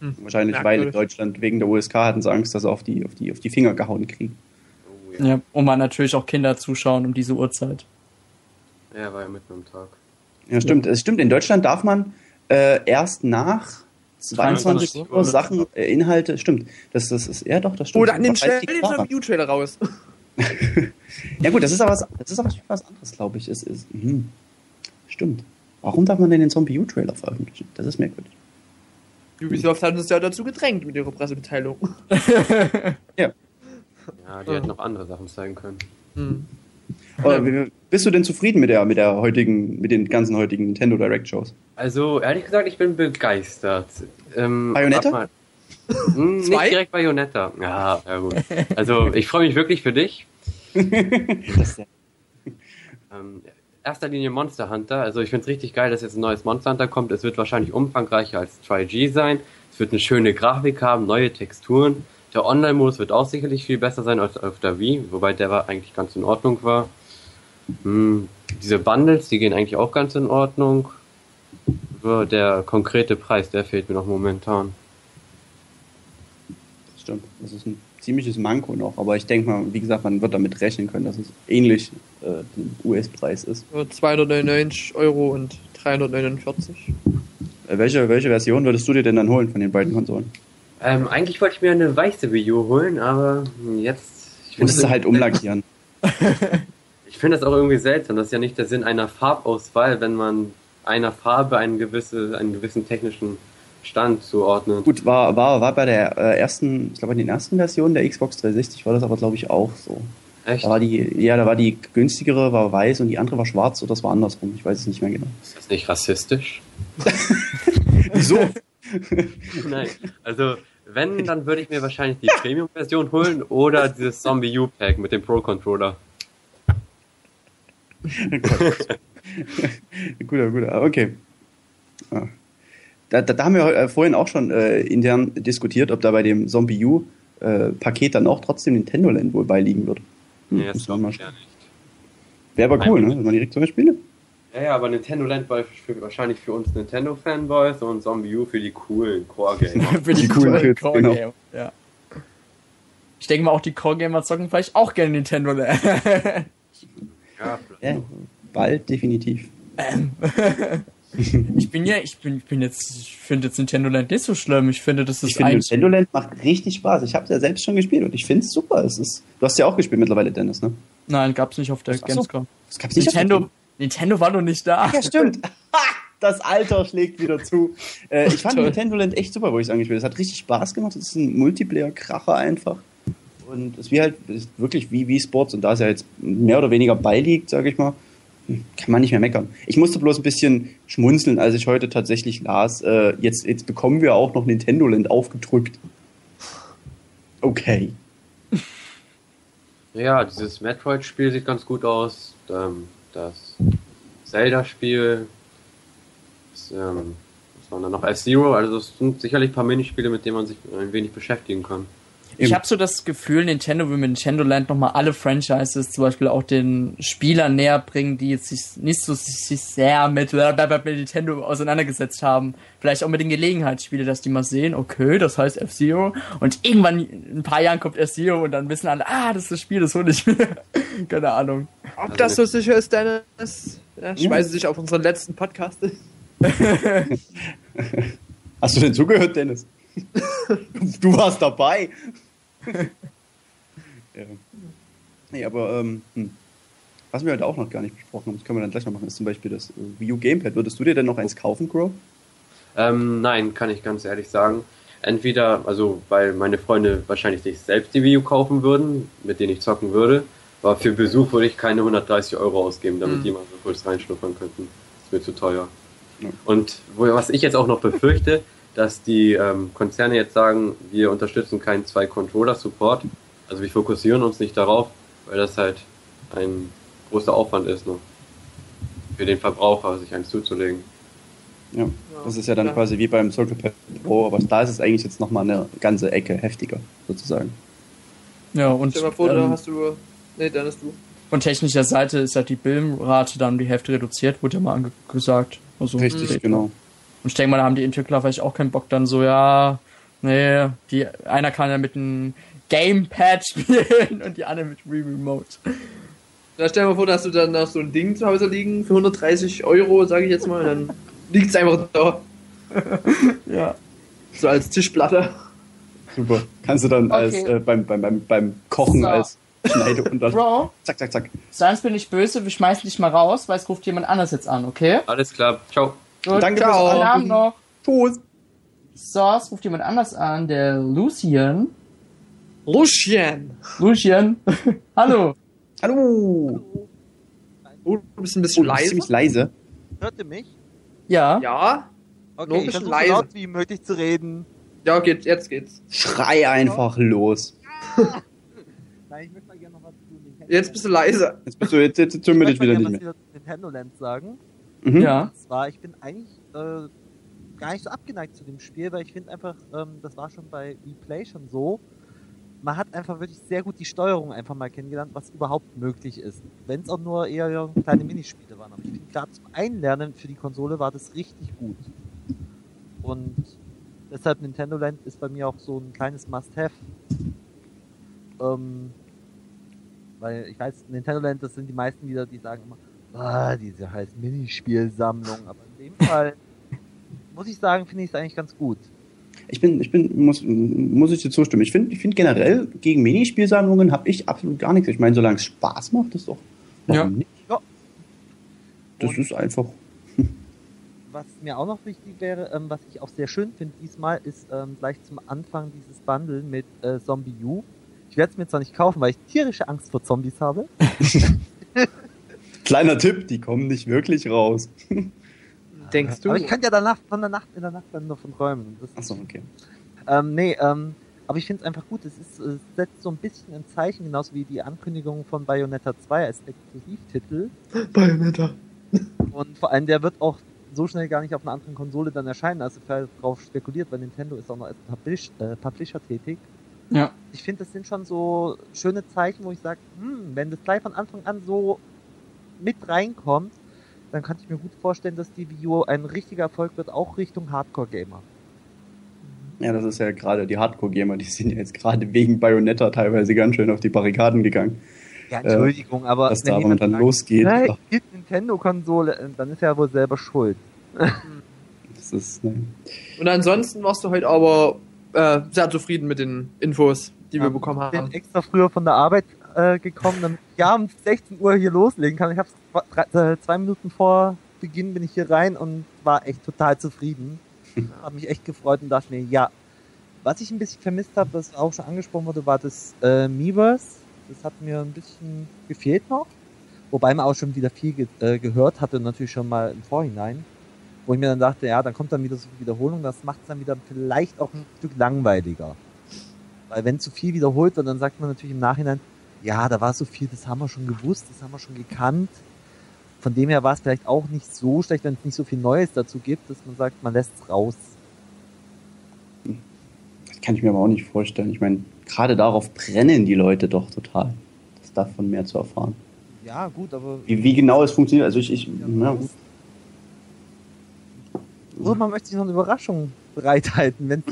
Hm. Wahrscheinlich, weil in Deutschland wegen der USK hatten sie Angst, dass sie auf die Finger gehauen kriegen. Oh, ja, und man natürlich auch Kinder zuschauen um diese Uhrzeit. Ja, war ja mitten am Tag. Ja, stimmt. Ja. Es stimmt, in Deutschland darf man erst nach 22 Uhr Sachen, Inhalte, stimmt. Das ist eher doch, das stimmt. Oder an den Zombie U-Trailer raus. Ja gut, das ist aber was anderes, glaube ich. Stimmt. Warum darf man denn den Zombie U-Trailer veröffentlichen? Das ist merkwürdig. Ubisoft hat uns ja dazu gedrängt mit ihrer Pressemitteilung. Ja. Ja, die hätten noch andere Sachen zeigen können. Mhm. Oder, bist du denn zufrieden mit den ganzen heutigen Nintendo Direct Shows? Also, ehrlich gesagt, ich bin begeistert. Bayonetta? Nicht direkt Bayonetta. Ja, ja gut. Also, ich freue mich wirklich für dich. Erster Linie Monster Hunter. Also, ich finde es richtig geil, dass jetzt ein neues Monster Hunter kommt. Es wird wahrscheinlich umfangreicher als 3G sein. Es wird eine schöne Grafik haben, neue Texturen. Der Online-Modus wird auch sicherlich viel besser sein als auf der Wii, wobei der eigentlich ganz in Ordnung war. Diese Bundles, die gehen eigentlich auch ganz in Ordnung. Der konkrete Preis, der fehlt mir noch momentan. Das stimmt, das ist ein ziemliches Manko noch, aber ich denke mal, wie gesagt, man wird damit rechnen können, dass es ähnlich dem US-Preis ist. 299 € und 349. Welche Version würdest du dir denn dann holen von den beiden Konsolen? Eigentlich wollte ich mir eine weiße Wii U holen, aber jetzt... Musst du halt umlackieren. Ich finde das auch irgendwie seltsam. Das ist ja nicht der Sinn einer Farbauswahl, wenn man einer Farbe einen gewissen technischen Stand zuordnet. Gut, war bei der ersten, ich glaube in den ersten Versionen der Xbox 360 war das aber glaube ich auch so. Echt? Da war die günstigere, war weiß und die andere war schwarz oder das war andersrum. Ich weiß es nicht mehr genau. Ist das nicht rassistisch? Wieso? Nein, also... Wenn, dann würde ich mir wahrscheinlich die Premium-Version holen oder dieses Zombie U-Pack mit dem Pro-Controller. Guter, okay. Ah. Da haben wir vorhin auch schon intern diskutiert, ob da bei dem Zombie U-Paket dann auch trotzdem Nintendo Land wohl beiliegen wird. Nee, das glaube ich ja nicht. Wäre aber cool, ne? Wenn man direkt zwei Spiele. Ja, aber Nintendo Land war wahrscheinlich für uns Nintendo-Fanboys und Zombie U für die coolen Core-Gamer. Für die coolen Core-Gamer, genau. Ja. Ich denke mal, auch die Core-Gamer zocken vielleicht auch gerne Nintendo Land. Ja, bald definitiv. Ich finde jetzt Nintendo Land nicht so schlimm. Ich finde, das ist Nintendo Land macht richtig Spaß. Ich habe es ja selbst schon gespielt und ich finde es super. Du hast ja auch gespielt mittlerweile, Dennis, ne? Nein, gab's nicht auf der Gamescom. Das gab's nicht Nintendo war noch nicht da. Ja, stimmt. Das Alter schlägt wieder zu. Ich fand Nintendo Land echt super, wo ich es angespielt habe. Es hat richtig Spaß gemacht. Es ist ein Multiplayer-Kracher einfach. Und es ist wirklich wie Wii Sports. Und da es ja jetzt mehr oder weniger beiliegt, sage ich mal, kann man nicht mehr meckern. Ich musste bloß ein bisschen schmunzeln, als ich heute tatsächlich las, jetzt bekommen wir auch noch Nintendo Land aufgedrückt. Okay. Ja, dieses Metroid-Spiel sieht ganz gut aus. Das Zelda-Spiel, was war da noch? F-Zero, also es sind sicherlich ein paar Minispiele, mit denen man sich ein wenig beschäftigen kann. Ich habe so das Gefühl, Nintendo will mit Nintendo Land nochmal alle Franchises zum Beispiel auch den Spielern näher bringen, die jetzt sich nicht so sehr mit Nintendo auseinandergesetzt haben. Vielleicht auch mit den Gelegenheitsspielen, dass die mal sehen, okay, das heißt F-Zero und irgendwann in ein paar Jahren kommt F-Zero und dann wissen alle, das ist das Spiel, das hole ich mir. Keine Ahnung. Ob das so sicher ist, Dennis? Ich weiß es nicht, auf unseren letzten Podcast. Hast du denn zugehört, Dennis? Du warst dabei. Ja. Nee, aber was wir heute auch noch gar nicht besprochen haben, das können wir dann gleich noch machen, ist zum Beispiel das Wii U Gamepad. Würdest du dir denn noch eins kaufen, Crow? Nein, kann ich ganz ehrlich sagen. Entweder, also weil meine Freunde wahrscheinlich sich selbst die Wii U kaufen würden, mit denen ich zocken würde, aber für Besuch würde ich keine 130 € ausgeben, damit die mal so kurz reinschnuppern könnten. Das ist mir zu teuer. Ja. Und was ich jetzt auch noch befürchte, dass die Konzerne jetzt sagen, wir unterstützen keinen 2-Controller-Support, also wir fokussieren uns nicht darauf, weil das halt ein großer Aufwand ist, noch für den Verbraucher, sich eins zuzulegen. Ja, das ist ja dann quasi wie beim Circle Pad Pro, aber da ist es eigentlich jetzt nochmal eine ganze Ecke heftiger, sozusagen. Ja, und... Stell dir mal vor, da hast du... Nee, dann hast du... Von technischer Seite ist halt die Billenrate dann um die Hälfte reduziert, wurde ja mal gesagt. Also, richtig, genau. Und ich denke mal, da haben die Entwickler vielleicht auch keinen Bock dann so, einer kann ja mit einem Gamepad spielen und die andere mit Remote. Da stell dir mal vor, dass du dann noch so ein Ding zu Hause liegen für 130 €, sage ich jetzt mal, und dann liegt es einfach da. Ja. So als Tischplatte. Super. Kannst du dann als beim Kochen als schneide und dann Bro, zack, zack, zack. Sonst bin ich böse, wir schmeißen dich mal raus, weil es ruft jemand anders jetzt an, okay? Alles klar, ciao. Gut, danke, ciao. Alarm noch. Tschüss. So, es ruft jemand anders an, der Lucien. Hallo. Hallo. Oh, du bist ein bisschen leise. Ziemlich leise. Hört ihr mich? Ja. Ja. Okay, ich versuche leise, so laut wie möglich zu reden. Ja, okay, jetzt geht's. Schrei einfach los. Ja. Nein, ich möchte mal gerne noch was zu Nintendo. Jetzt bist du leise. Jetzt tun wir dich wieder nicht mehr. Ich möchte mal gerne was zu Nintendo Land sagen. Mhm. Ja. Und zwar, ich bin eigentlich gar nicht so abgeneigt zu dem Spiel, weil ich finde einfach, das war schon bei Wii Play schon so, man hat einfach wirklich sehr gut die Steuerung einfach mal kennengelernt, was überhaupt möglich ist. Wenn es auch nur eher kleine Minispiele waren. Aber ich finde, gerade zum Einlernen für die Konsole war das richtig gut. Und deshalb Nintendo Land ist bei mir auch so ein kleines Must-Have. Weil ich weiß, Nintendo Land, das sind die meisten wieder, die sagen immer, diese heißt Minispielsammlung. Aber in dem Fall muss ich sagen, finde ich es eigentlich ganz gut. Muss ich dir zustimmen. Ich finde generell, gegen Minispielsammlungen habe ich absolut gar nichts. Ich meine, solange es Spaß macht, ist doch nicht. Ja. Das ist einfach. Was mir auch noch wichtig wäre, was ich auch sehr schön finde diesmal, ist gleich zum Anfang dieses Bundle mit Zombie U. Ich werde es mir zwar nicht kaufen, weil ich tierische Angst vor Zombies habe. Kleiner Tipp, die kommen nicht wirklich raus. Denkst du? Aber ich kann ja in der Nacht dann davon träumen. Achso, okay. Aber ich finde es einfach gut. Es setzt so ein bisschen ein Zeichen, genauso wie die Ankündigung von Bayonetta 2 als Exklusivtitel. Bayonetta. Und vor allem, der wird auch so schnell gar nicht auf einer anderen Konsole dann erscheinen, also darauf spekuliert, weil Nintendo ist auch noch als Publisher tätig. Ja. Ich finde, das sind schon so schöne Zeichen, wo ich sage, wenn das gleich von Anfang an so mit reinkommt, dann kann ich mir gut vorstellen, dass die Wii U ein richtiger Erfolg wird, auch Richtung Hardcore-Gamer. Ja, das ist ja gerade die Hardcore-Gamer, die sind ja jetzt gerade wegen Bayonetta teilweise ganz schön auf die Barrikaden gegangen. Ja, Entschuldigung, aber dass wenn da dann losgeht. Nein, gibt Nintendo-Konsole, dann ist er ja wohl selber schuld. Das ist, ne. Und ansonsten warst du heute aber sehr zufrieden mit den Infos, die wir bekommen haben. Ich bin extra früher von der Arbeit gekommen, damit ich um 16 Uhr hier loslegen kann. Ich habe 2 Minuten vor Beginn bin ich hier rein und war echt total zufrieden. Habe mich echt gefreut und dachte mir, ja. Was ich ein bisschen vermisst habe, was auch schon angesprochen wurde, war das Miiverse. Das hat mir ein bisschen gefehlt noch. Wobei man auch schon wieder viel gehört hatte, natürlich schon mal im Vorhinein. Wo ich mir dann dachte, ja, dann kommt dann wieder so viel Wiederholung, das macht es dann wieder vielleicht auch ein Stück langweiliger. Weil wenn zu viel wiederholt wird, dann sagt man natürlich im Nachhinein, ja, da war so viel, das haben wir schon gewusst, das haben wir schon gekannt. Von dem her war es vielleicht auch nicht so schlecht, wenn es nicht so viel Neues dazu gibt, dass man sagt, man lässt es raus. Das kann ich mir aber auch nicht vorstellen. Ich meine, gerade darauf brennen die Leute doch total, das davon mehr zu erfahren. Ja, gut, aber... Wie genau es funktioniert, also gut. So, man möchte sich noch eine Überraschung bereithalten. Wenn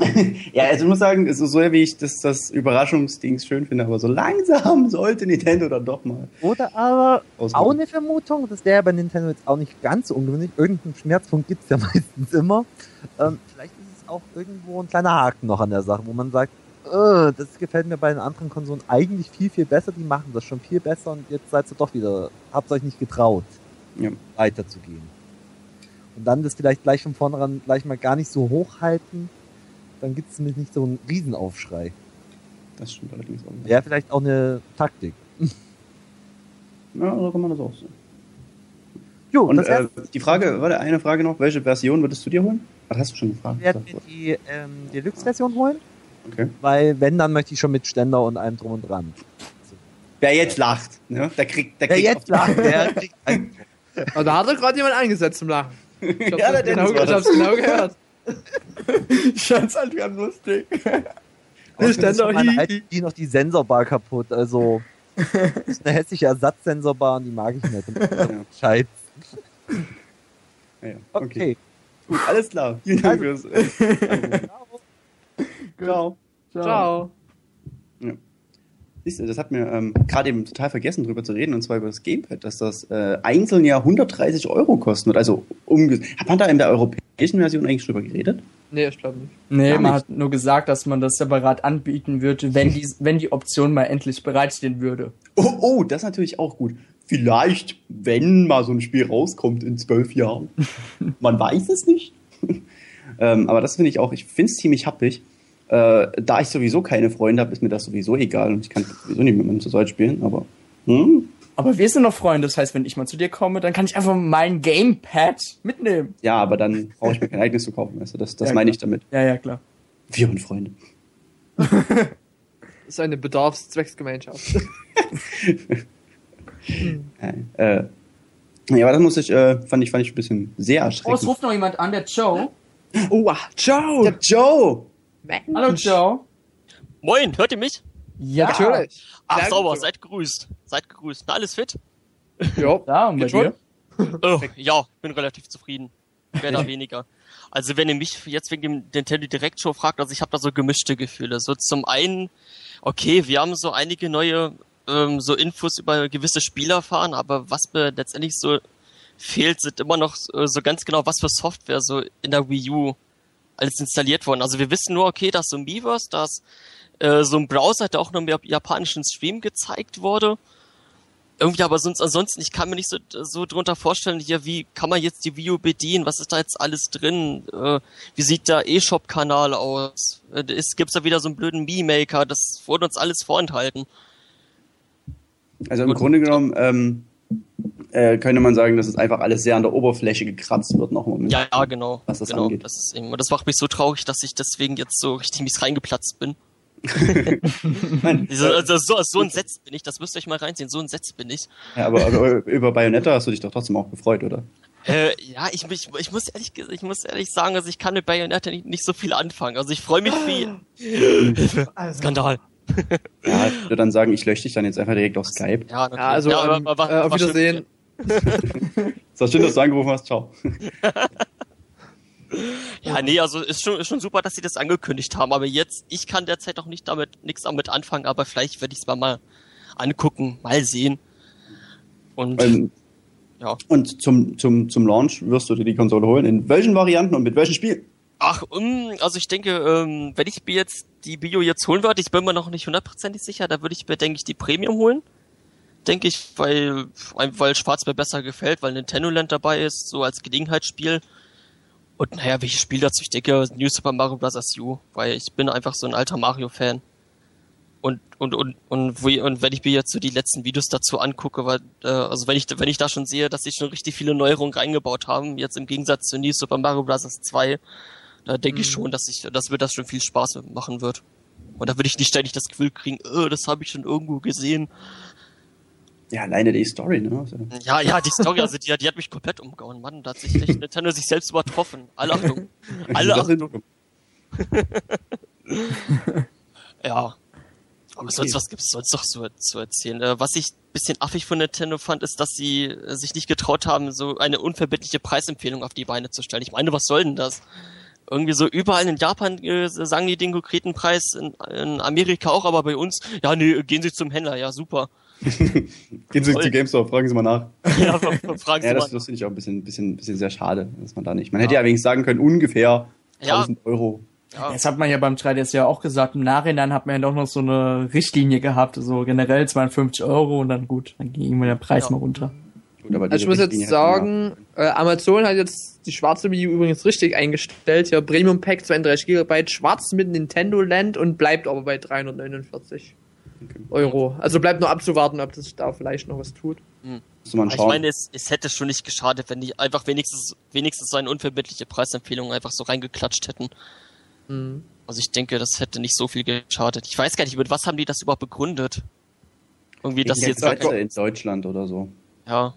ja, also ich muss sagen, es ist so, wie ich das Überraschungsding schön finde, aber so langsam sollte Nintendo dann doch mal. Oder aber ausmachen. Auch eine Vermutung, das wäre ja bei Nintendo jetzt auch nicht ganz so ungewöhnlich. Irgendeinen Schmerzpunkt gibt es ja meistens immer. Vielleicht ist es auch irgendwo ein kleiner Haken noch an der Sache, wo man sagt, das gefällt mir bei den anderen Konsolen eigentlich viel, viel besser. Die machen das schon viel besser und jetzt seid ihr doch wieder, habt euch nicht getraut, weiterzugehen. Und dann das vielleicht gleich von vornherein gleich mal gar nicht so hochhalten, dann gibt es nämlich nicht so einen Riesenaufschrei. Das stimmt allerdings auch nicht. Wäre vielleicht auch eine Taktik. Ja, so kann man das auch sehen. Jo, und das eine Frage noch, welche Version würdest du dir holen? Was hast du schon gefragt? Ich werde mir die Deluxe-Version holen, okay. Weil wenn, dann möchte ich schon mit Ständer und allem drum und dran. Also, wer jetzt lacht, ne? Der kriegt einen. Und da hat doch gerade jemand eingesetzt zum Lachen. Ich hab's genau gehört. Ich fand's halt ganz lustig. Ich die noch die Sensorbar kaputt, also das ist eine hässliche Ersatzsensorbar und die mag ich nicht. Scheiß. Ja, okay. Gut, alles klar. Vielen Dank fürs Ciao. Ja. Siehst du, das hat mir gerade eben total vergessen, drüber zu reden, und zwar über das Gamepad, dass das einzeln ja 130 € kosten wird. Also hat man da in der europäischen Version eigentlich drüber geredet? Nee, ich glaube nicht. Nee, man hat nur gesagt, dass man das separat anbieten würde, wenn die Option mal endlich bereitstehen würde. Oh, das ist natürlich auch gut. Vielleicht, wenn mal so ein Spiel rauskommt in 12 Jahren. Man weiß es nicht. Aber das finde ich auch, ich finde es ziemlich happig. Da ich sowieso keine Freunde habe, ist mir das sowieso egal. Und ich kann sowieso nicht mit meinem Zusammen spielen, aber... Aber wir sind noch Freunde, das heißt, wenn ich mal zu dir komme, dann kann ich einfach mein Gamepad mitnehmen. Ja, aber dann brauche ich mir kein eigenes zu kaufen, weißt du, das ja, meine ich damit. Ja, klar. Wir und Freunde. Das ist eine Bedarfszwecksgemeinschaft. Ja, aber das fand ich ein bisschen sehr erschreckend. Oh, es ruft noch jemand an, der Joe. Oh, Joe! Der Joe! Mensch. Hallo, Joe. Moin, hört ihr mich? Ja. Natürlich. Ach, danke, sauber, Joe. Seid gegrüßt. Na, alles fit? Jo. Ja, und bei dir? Ja, bin relativ zufrieden. Mehr oder weniger. Also, wenn ihr mich jetzt wegen dem Nintendo Direct Show fragt, also ich habe da so gemischte Gefühle. So zum einen, okay, wir haben so einige neue so Infos über gewisse Spiele erfahren, aber was mir letztendlich so fehlt, sind immer noch so ganz genau, was für Software so in der Wii U alles installiert worden. Also wir wissen nur, okay, dass so ein Miiverse, dass so ein Browser, der auch noch im japanischen Stream gezeigt wurde. Irgendwie aber sonst, ansonsten, ich kann mir nicht so drunter vorstellen, hier, wie kann man jetzt die Wii U bedienen? Was ist da jetzt alles drin? Wie sieht der E-Shop-Kanal aus? Gibt's da wieder so einen blöden Mii-Maker? Das wurde uns alles vorenthalten. Also im Grunde genommen könnte man sagen, dass es einfach alles sehr an der Oberfläche gekratzt wird noch im ja, genau. Was das genau angeht. Das macht mich so traurig, dass ich deswegen jetzt so richtig mies reingeplatzt bin. so entsetzt bin ich, das müsst ihr euch mal reinziehen, so entsetzt bin ich. Ja, aber über Bayonetta hast du dich doch trotzdem auch gefreut, oder? Ja, ich muss ehrlich sagen, also ich kann mit Bayonetta nicht so viel anfangen. Also ich freue mich viel. Skandal. Ja, ich würde dann sagen, ich lösche dich dann jetzt einfach direkt auf Skype. Ja, okay. Aber auf Wiedersehen. Es war schön, dass du angerufen hast. Ciao. Ja, nee, also ist schon super, dass sie das angekündigt haben. Aber jetzt, ich kann derzeit auch nicht nichts damit anfangen. Aber vielleicht werde ich es mal angucken, mal sehen. Und zum Launch wirst du dir die Konsole holen. In welchen Varianten und mit welchem Spiel? Ach, also ich denke, wenn ich mir jetzt die Bio jetzt holen würde, ich bin mir noch nicht 100% sicher, da würde ich mir, denke ich, die Premium holen. Denke ich, weil Schwarz mir besser gefällt, weil Nintendo Land dabei ist, so als Gelegenheitsspiel. Und naja, welches Spiel dazu? Ich denke, New Super Mario Bros. U, weil ich bin einfach so ein alter Mario-Fan. Und wenn ich mir jetzt so die letzten Videos dazu angucke, weil, also wenn ich da schon sehe, dass sie schon richtig viele Neuerungen reingebaut haben, jetzt im Gegensatz zu New Super Mario Bros. 2, da denke ich schon, dass mir das schon viel Spaß machen wird. Und da würde ich nicht ständig das Gefühl kriegen, das habe ich schon irgendwo gesehen. Ja, alleine die Story, ne? Also. Ja, die Story, also die hat mich komplett umgehauen, Mann. Da hat sich Nintendo sich selbst übertroffen. Alle Achtung. Alle Achtung. Ja. Aber sonst, was gibt's sonst noch so zu erzählen? Was ich ein bisschen affig von Nintendo fand, ist, dass sie sich nicht getraut haben, so eine unverbindliche Preisempfehlung auf die Beine zu stellen. Ich meine, was soll denn das? Irgendwie so überall in Japan sagen die den konkreten Preis, in Amerika auch, aber bei uns, ja, nee, gehen Sie zum Händler, ja, super. Gehen Sie zu GameStop, fragen Sie mal nach. Ja, fragen Sie mal nach. Das finde ich auch ein bisschen sehr schade, dass man da nicht. Man hätte ja wenigstens sagen können, ungefähr 1000 Euro. Ja. Das hat man ja beim 3DS ja auch gesagt. Im Nachhinein hat man ja doch noch so eine Richtlinie gehabt, so generell 52 Euro und dann gut, dann ging immer der Preis mal runter. Gut, aber also ich muss jetzt sagen, Amazon hat jetzt die schwarze Wii übrigens richtig eingestellt. Ja, Premium Pack 32 GB, schwarz mit Nintendo Land und bleibt aber bei 349 Euro. Also bleibt nur abzuwarten, ob das da vielleicht noch was tut. Mhm. Mal schauen. Ich meine, es hätte schon nicht geschadet, wenn die einfach wenigstens so eine unverbindliche Preisempfehlung einfach so reingeklatscht hätten. Mhm. Also ich denke, das hätte nicht so viel geschadet. Ich weiß gar nicht, mit was haben die das überhaupt begründet? Irgendwie, dass jetzt in Deutschland oder so. Ja.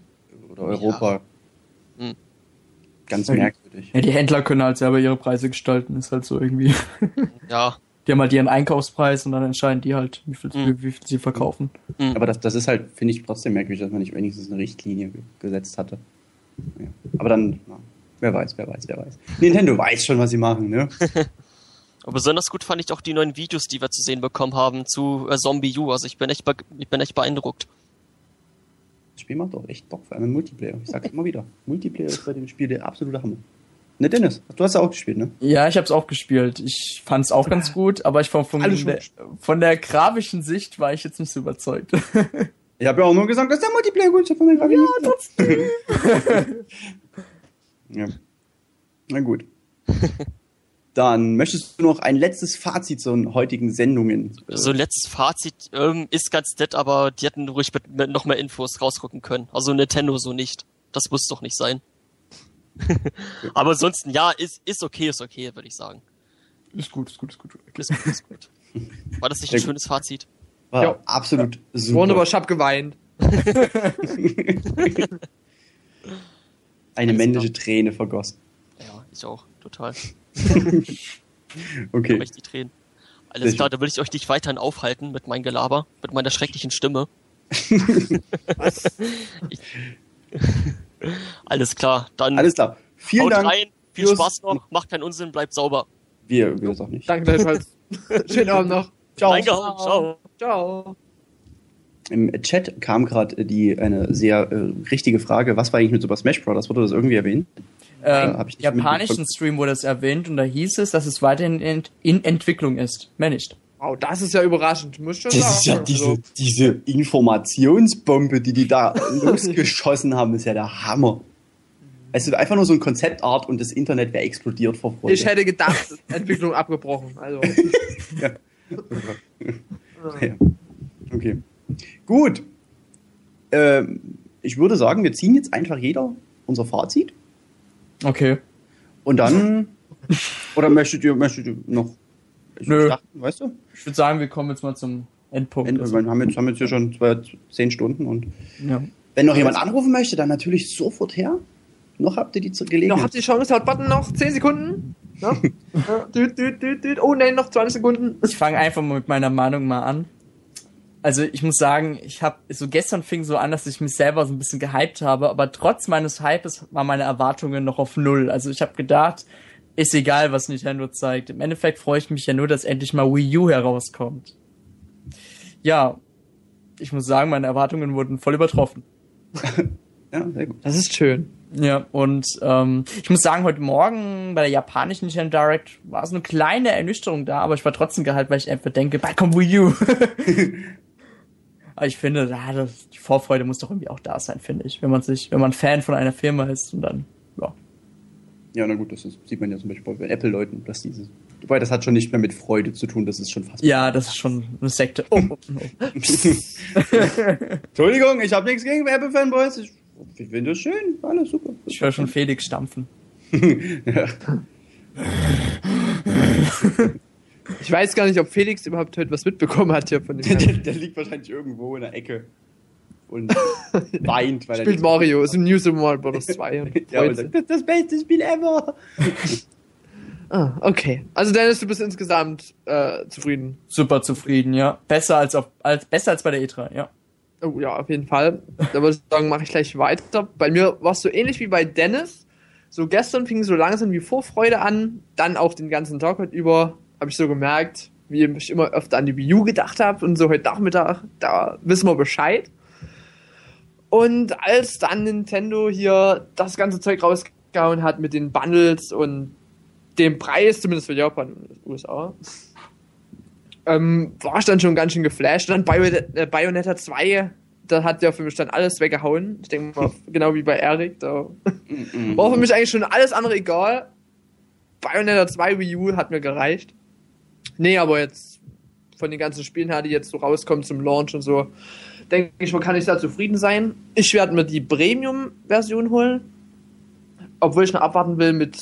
Oder Europa. Ja. Mhm. Ganz merkwürdig. Ja, die Händler können halt selber ihre Preise gestalten, ist halt so irgendwie. Ja. Die haben halt ihren Einkaufspreis und dann entscheiden die halt, wie viel sie verkaufen. Mhm. Aber das ist halt, finde ich, trotzdem merkwürdig, dass man nicht wenigstens eine Richtlinie gesetzt hatte. Ja. Aber dann, wer weiß. Nintendo weiß schon, was sie machen, ne? Aber besonders gut fand ich auch die neuen Videos, die wir zu sehen bekommen haben zu Zombie U. Also ich bin echt beeindruckt. Das Spiel macht doch echt Bock, vor allem Multiplayer. Ich sag's immer wieder. Multiplayer ist bei dem Spiel der absolute Hammer. Ne, Dennis, du hast ja auch gespielt, ne? Ja, ich hab's auch gespielt. Ich fand's auch ganz gut, aber ich von der grafischen Sicht war ich jetzt nicht so überzeugt. Ich habe ja auch nur gesagt, dass der Multiplayer gut ist. Ja. Na gut. Dann möchtest du noch ein letztes Fazit zu den heutigen Sendungen? So ein letztes Fazit ist ganz nett, aber die hätten ruhig mit noch mehr Infos rausrücken können. Also Nintendo so nicht. Das muss doch nicht sein. Aber ansonsten, ja, ist okay, würde ich sagen. Ist gut. Ist gut. War das nicht ein schönes Fazit? War ja, absolut super. Wunderbar, ich hab geweint. Eine männliche Träne vergossen. Ja, ich auch, total. Okay. Die Tränen. Alles klar, da will ich euch nicht weiterhin aufhalten mit meinem Gelaber, mit meiner schrecklichen Stimme. Was? Alles klar, dann. Alles klar. Vielen haut Dank. Rein, viel Spaß noch, macht keinen Unsinn, bleibt sauber. Wir das auch nicht. Danke gleichfalls. Schönen Abend noch. Ciao. Reingehauen. Ciao. Im Chat kam gerade eine sehr richtige Frage, was war eigentlich mit Super Smash Bros.? Wurde das irgendwie erwähnt? Im japanischen Stream wurde es erwähnt und da hieß es, dass es weiterhin in Entwicklung ist. Mehr nicht. Wow, das ist ja überraschend. Muss schon das sagen. Ist ja diese Informationsbombe, die da losgeschossen haben, ist ja der Hammer. Es ist einfach nur so ein Konzeptart und das Internet wäre explodiert vor Freude. Ich hätte gedacht, Entwicklung abgebrochen. Also. Ja. Ja. Okay. Gut. Ich würde sagen, wir ziehen jetzt einfach jeder unser Fazit. Okay. Und dann. Oder möchtet ihr noch. Nö. Starten, weißt du? Ich würde sagen, wir kommen jetzt mal zum Endpunkt. Wir haben jetzt hier schon 10 Stunden und. Ja. Wenn noch jemand anrufen möchte, dann natürlich sofort her. Noch habt ihr die Gelegenheit. Noch habt ihr die Chance, hat Button noch 10 Sekunden. No? Oh nein, noch 20 Sekunden. Ich fange einfach mal mit meiner Meinung mal an. Also ich muss sagen, ich habe so gestern fing so an, dass ich mich selber so ein bisschen gehypt habe, aber trotz meines Hypes waren meine Erwartungen noch auf null. Also ich habe gedacht, ist egal, was Nintendo zeigt. Im Endeffekt freue ich mich ja nur, dass endlich mal Wii U herauskommt. Ja, ich muss sagen, meine Erwartungen wurden voll übertroffen. Ja, sehr gut. Das ist schön. Ja, und ich muss sagen, heute Morgen bei der japanischen Nintendo Direct war so eine kleine Ernüchterung da, aber ich war trotzdem gehalten, weil ich einfach denke, bald kommt Wii U. Aber ich finde, die Vorfreude muss doch irgendwie auch da sein, finde ich, wenn man Fan von einer Firma ist und dann, ja. Ja, na gut, das sieht man ja zum Beispiel bei Apple-Leuten, dass dieses. Wobei, das hat schon nicht mehr mit Freude zu tun, das ist schon fast. Ja, das ist schon eine Sekte. Oh. Entschuldigung, ich habe nichts gegen Apple-Fanboys. Ich finde das schön, alles super. Ich höre schon Felix stampfen. Ich weiß gar nicht, ob Felix überhaupt heute was mitbekommen hat hier von dem. Der liegt wahrscheinlich irgendwo in der Ecke und weint, weil er spielt Mario, ist ein New Super Mario Bros. 2. Und ja, und sagt, das beste Spiel ever. Ah, okay. Also Dennis, du bist insgesamt zufrieden. Super zufrieden, ja. Besser als bei der E3, ja. Oh ja, auf jeden Fall. Da würde ich sagen, mache ich gleich weiter. Bei mir war es so ähnlich wie bei Dennis. So gestern fing so langsam die Vorfreude an. Dann auch den ganzen Tag heute über habe ich so gemerkt, wie ich immer öfter an die Wii U gedacht habe. Und so heute Nachmittag, da wissen wir Bescheid. Und als dann Nintendo hier das ganze Zeug rausgehauen hat mit den Bundles und dem Preis, zumindest für Japan und USA, war ich dann schon ganz schön geflasht. Und dann Bayonetta 2, da hat ja für mich dann alles weggehauen. Ich denke mal, genau wie bei Eric. Da war für mich eigentlich schon alles andere egal. Bayonetta 2 Wii U hat mir gereicht. Nee, aber jetzt von den ganzen Spielen her, die jetzt so rauskommen zum Launch und so, denke ich, man kann nicht da zufrieden sein. Ich werde mir die Premium-Version holen. Obwohl ich noch abwarten will mit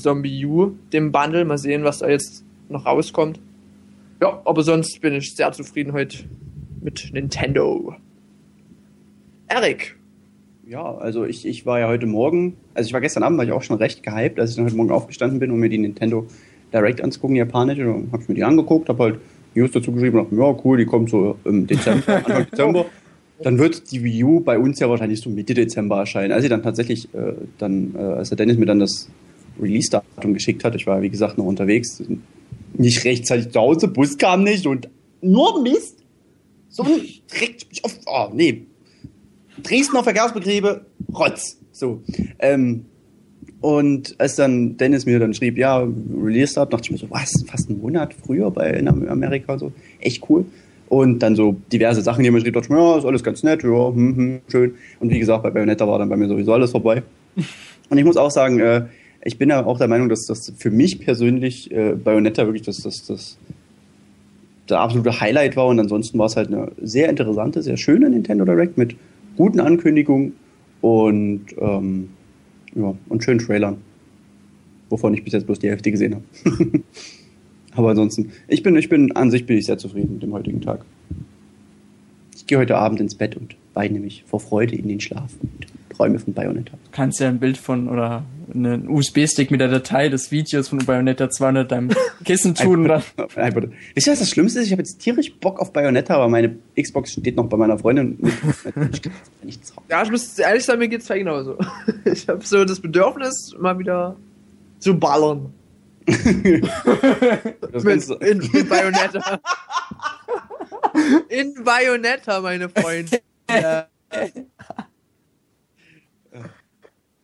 Zombie U, dem Bundle. Mal sehen, was da jetzt noch rauskommt. Ja, aber sonst bin ich sehr zufrieden heute mit Nintendo. Erik? Ja, also ich war ja heute Morgen, also ich war gestern Abend, war ich auch schon recht gehypt, als ich dann heute Morgen aufgestanden bin, um mir die Nintendo Direct anzugucken, die japanische, dann hab ich mir die angeguckt, hab halt News dazu geschrieben und dachte, ja cool, die kommt so im Dezember, Anfang Dezember. Dann wird die Wii U bei uns ja wahrscheinlich so Mitte Dezember erscheinen. Als sie dann tatsächlich, als der Dennis mir dann das Release-Datum geschickt hat, ich war ja wie gesagt noch unterwegs, nicht rechtzeitig zu Hause, Bus kam nicht und nur Mist. So direkt, oh nee. Dresdner Verkehrsbetriebe, Rotz. So, Und als dann Dennis mir dann schrieb, ja, released ab, dachte ich mir so, was, fast einen Monat früher in Amerika, so, echt cool. Und dann so diverse Sachen, die mir schrieb, dachte ich mir, ja, ist alles ganz nett, ja, schön. Und wie gesagt, bei Bayonetta war dann bei mir sowieso alles vorbei. Und ich muss auch sagen, ich bin ja auch der Meinung, dass das für mich persönlich Bayonetta wirklich das der absolute Highlight war. Und ansonsten war es halt eine sehr interessante, sehr schöne Nintendo Direct mit guten Ankündigungen und ja, und schönen Trailern, wovon ich bis jetzt bloß die Hälfte gesehen habe. Aber ansonsten, ich bin sehr zufrieden mit dem heutigen Tag. Ich gehe heute Abend ins Bett und weine mich vor Freude in den Schlaf und träume von Bayonetta. Du kannst ja ein Bild von oder einen USB-Stick mit der Datei des Videos von Bayonetta 2 unter deinem Kissen tun. Oder? Wisst ihr, was das Schlimmste ist? Ich habe jetzt tierisch Bock auf Bayonetta, aber meine Xbox steht noch bei meiner Freundin. Ich kann nichts raus. Ja, ich muss ehrlich sein, mir geht es genauso. Ich habe so das Bedürfnis, mal wieder zu ballern. in Bayonetta. In Bayonetta, meine Freunde. Ja.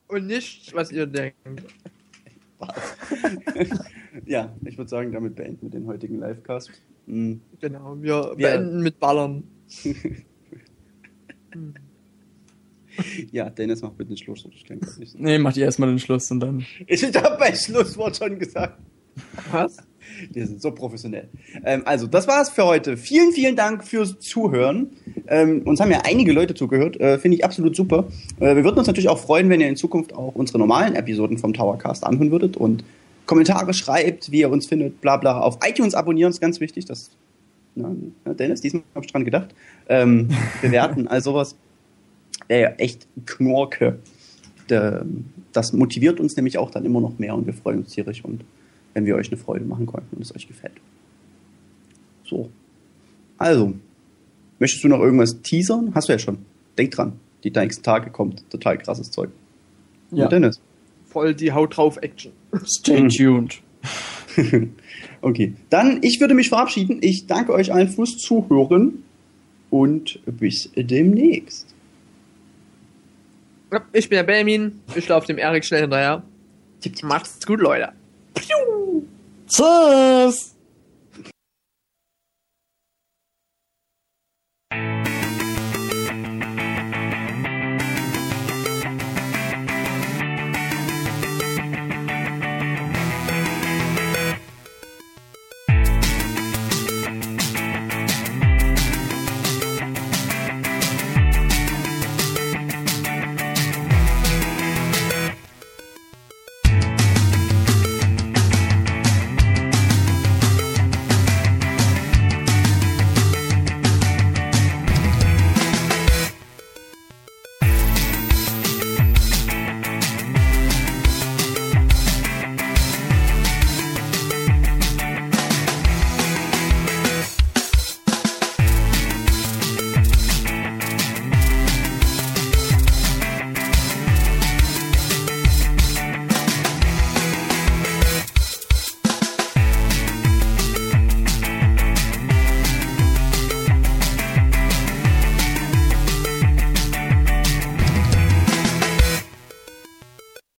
Und nicht, was ihr denkt. Ja, ich würde sagen, damit beenden wir den heutigen Livecast. Mhm. Genau, wir beenden mit Ballern. Ja, Dennis, mach bitte den Schlusswort. Ich kann das nicht so. Nee, mach dir erstmal den Schluss und dann. Ich hab mein Schlusswort schon gesagt. Was? Wir sind so professionell. Also, das war's für heute. Vielen, vielen Dank fürs Zuhören. Uns haben ja einige Leute zugehört. Finde ich absolut super. Wir würden uns natürlich auch freuen, wenn ihr in Zukunft auch unsere normalen Episoden vom TowerCast anhören würdet und Kommentare schreibt, wie ihr uns findet, bla bla. Auf iTunes abonnieren ist ganz wichtig. Das, na, Dennis, diesmal habe ich dran gedacht. Bewerten, all sowas. Wäre ja echt Knorke. Das motiviert uns nämlich auch dann immer noch mehr und wir freuen uns tierisch und wenn wir euch eine Freude machen konnten und es euch gefällt. So. Also, möchtest du noch irgendwas teasern? Hast du ja schon. Denk dran, die nächsten Tage kommt total krasses Zeug. Ja. Und Dennis? Voll die Haut drauf Action. Stay tuned. Okay, dann ich würde mich verabschieden. Ich danke euch allen fürs Zuhören und bis demnächst. Ich bin der Benjamin. Ich laufe dem Erik schnell hinterher. Macht's gut, Leute. Pew! Tschüss!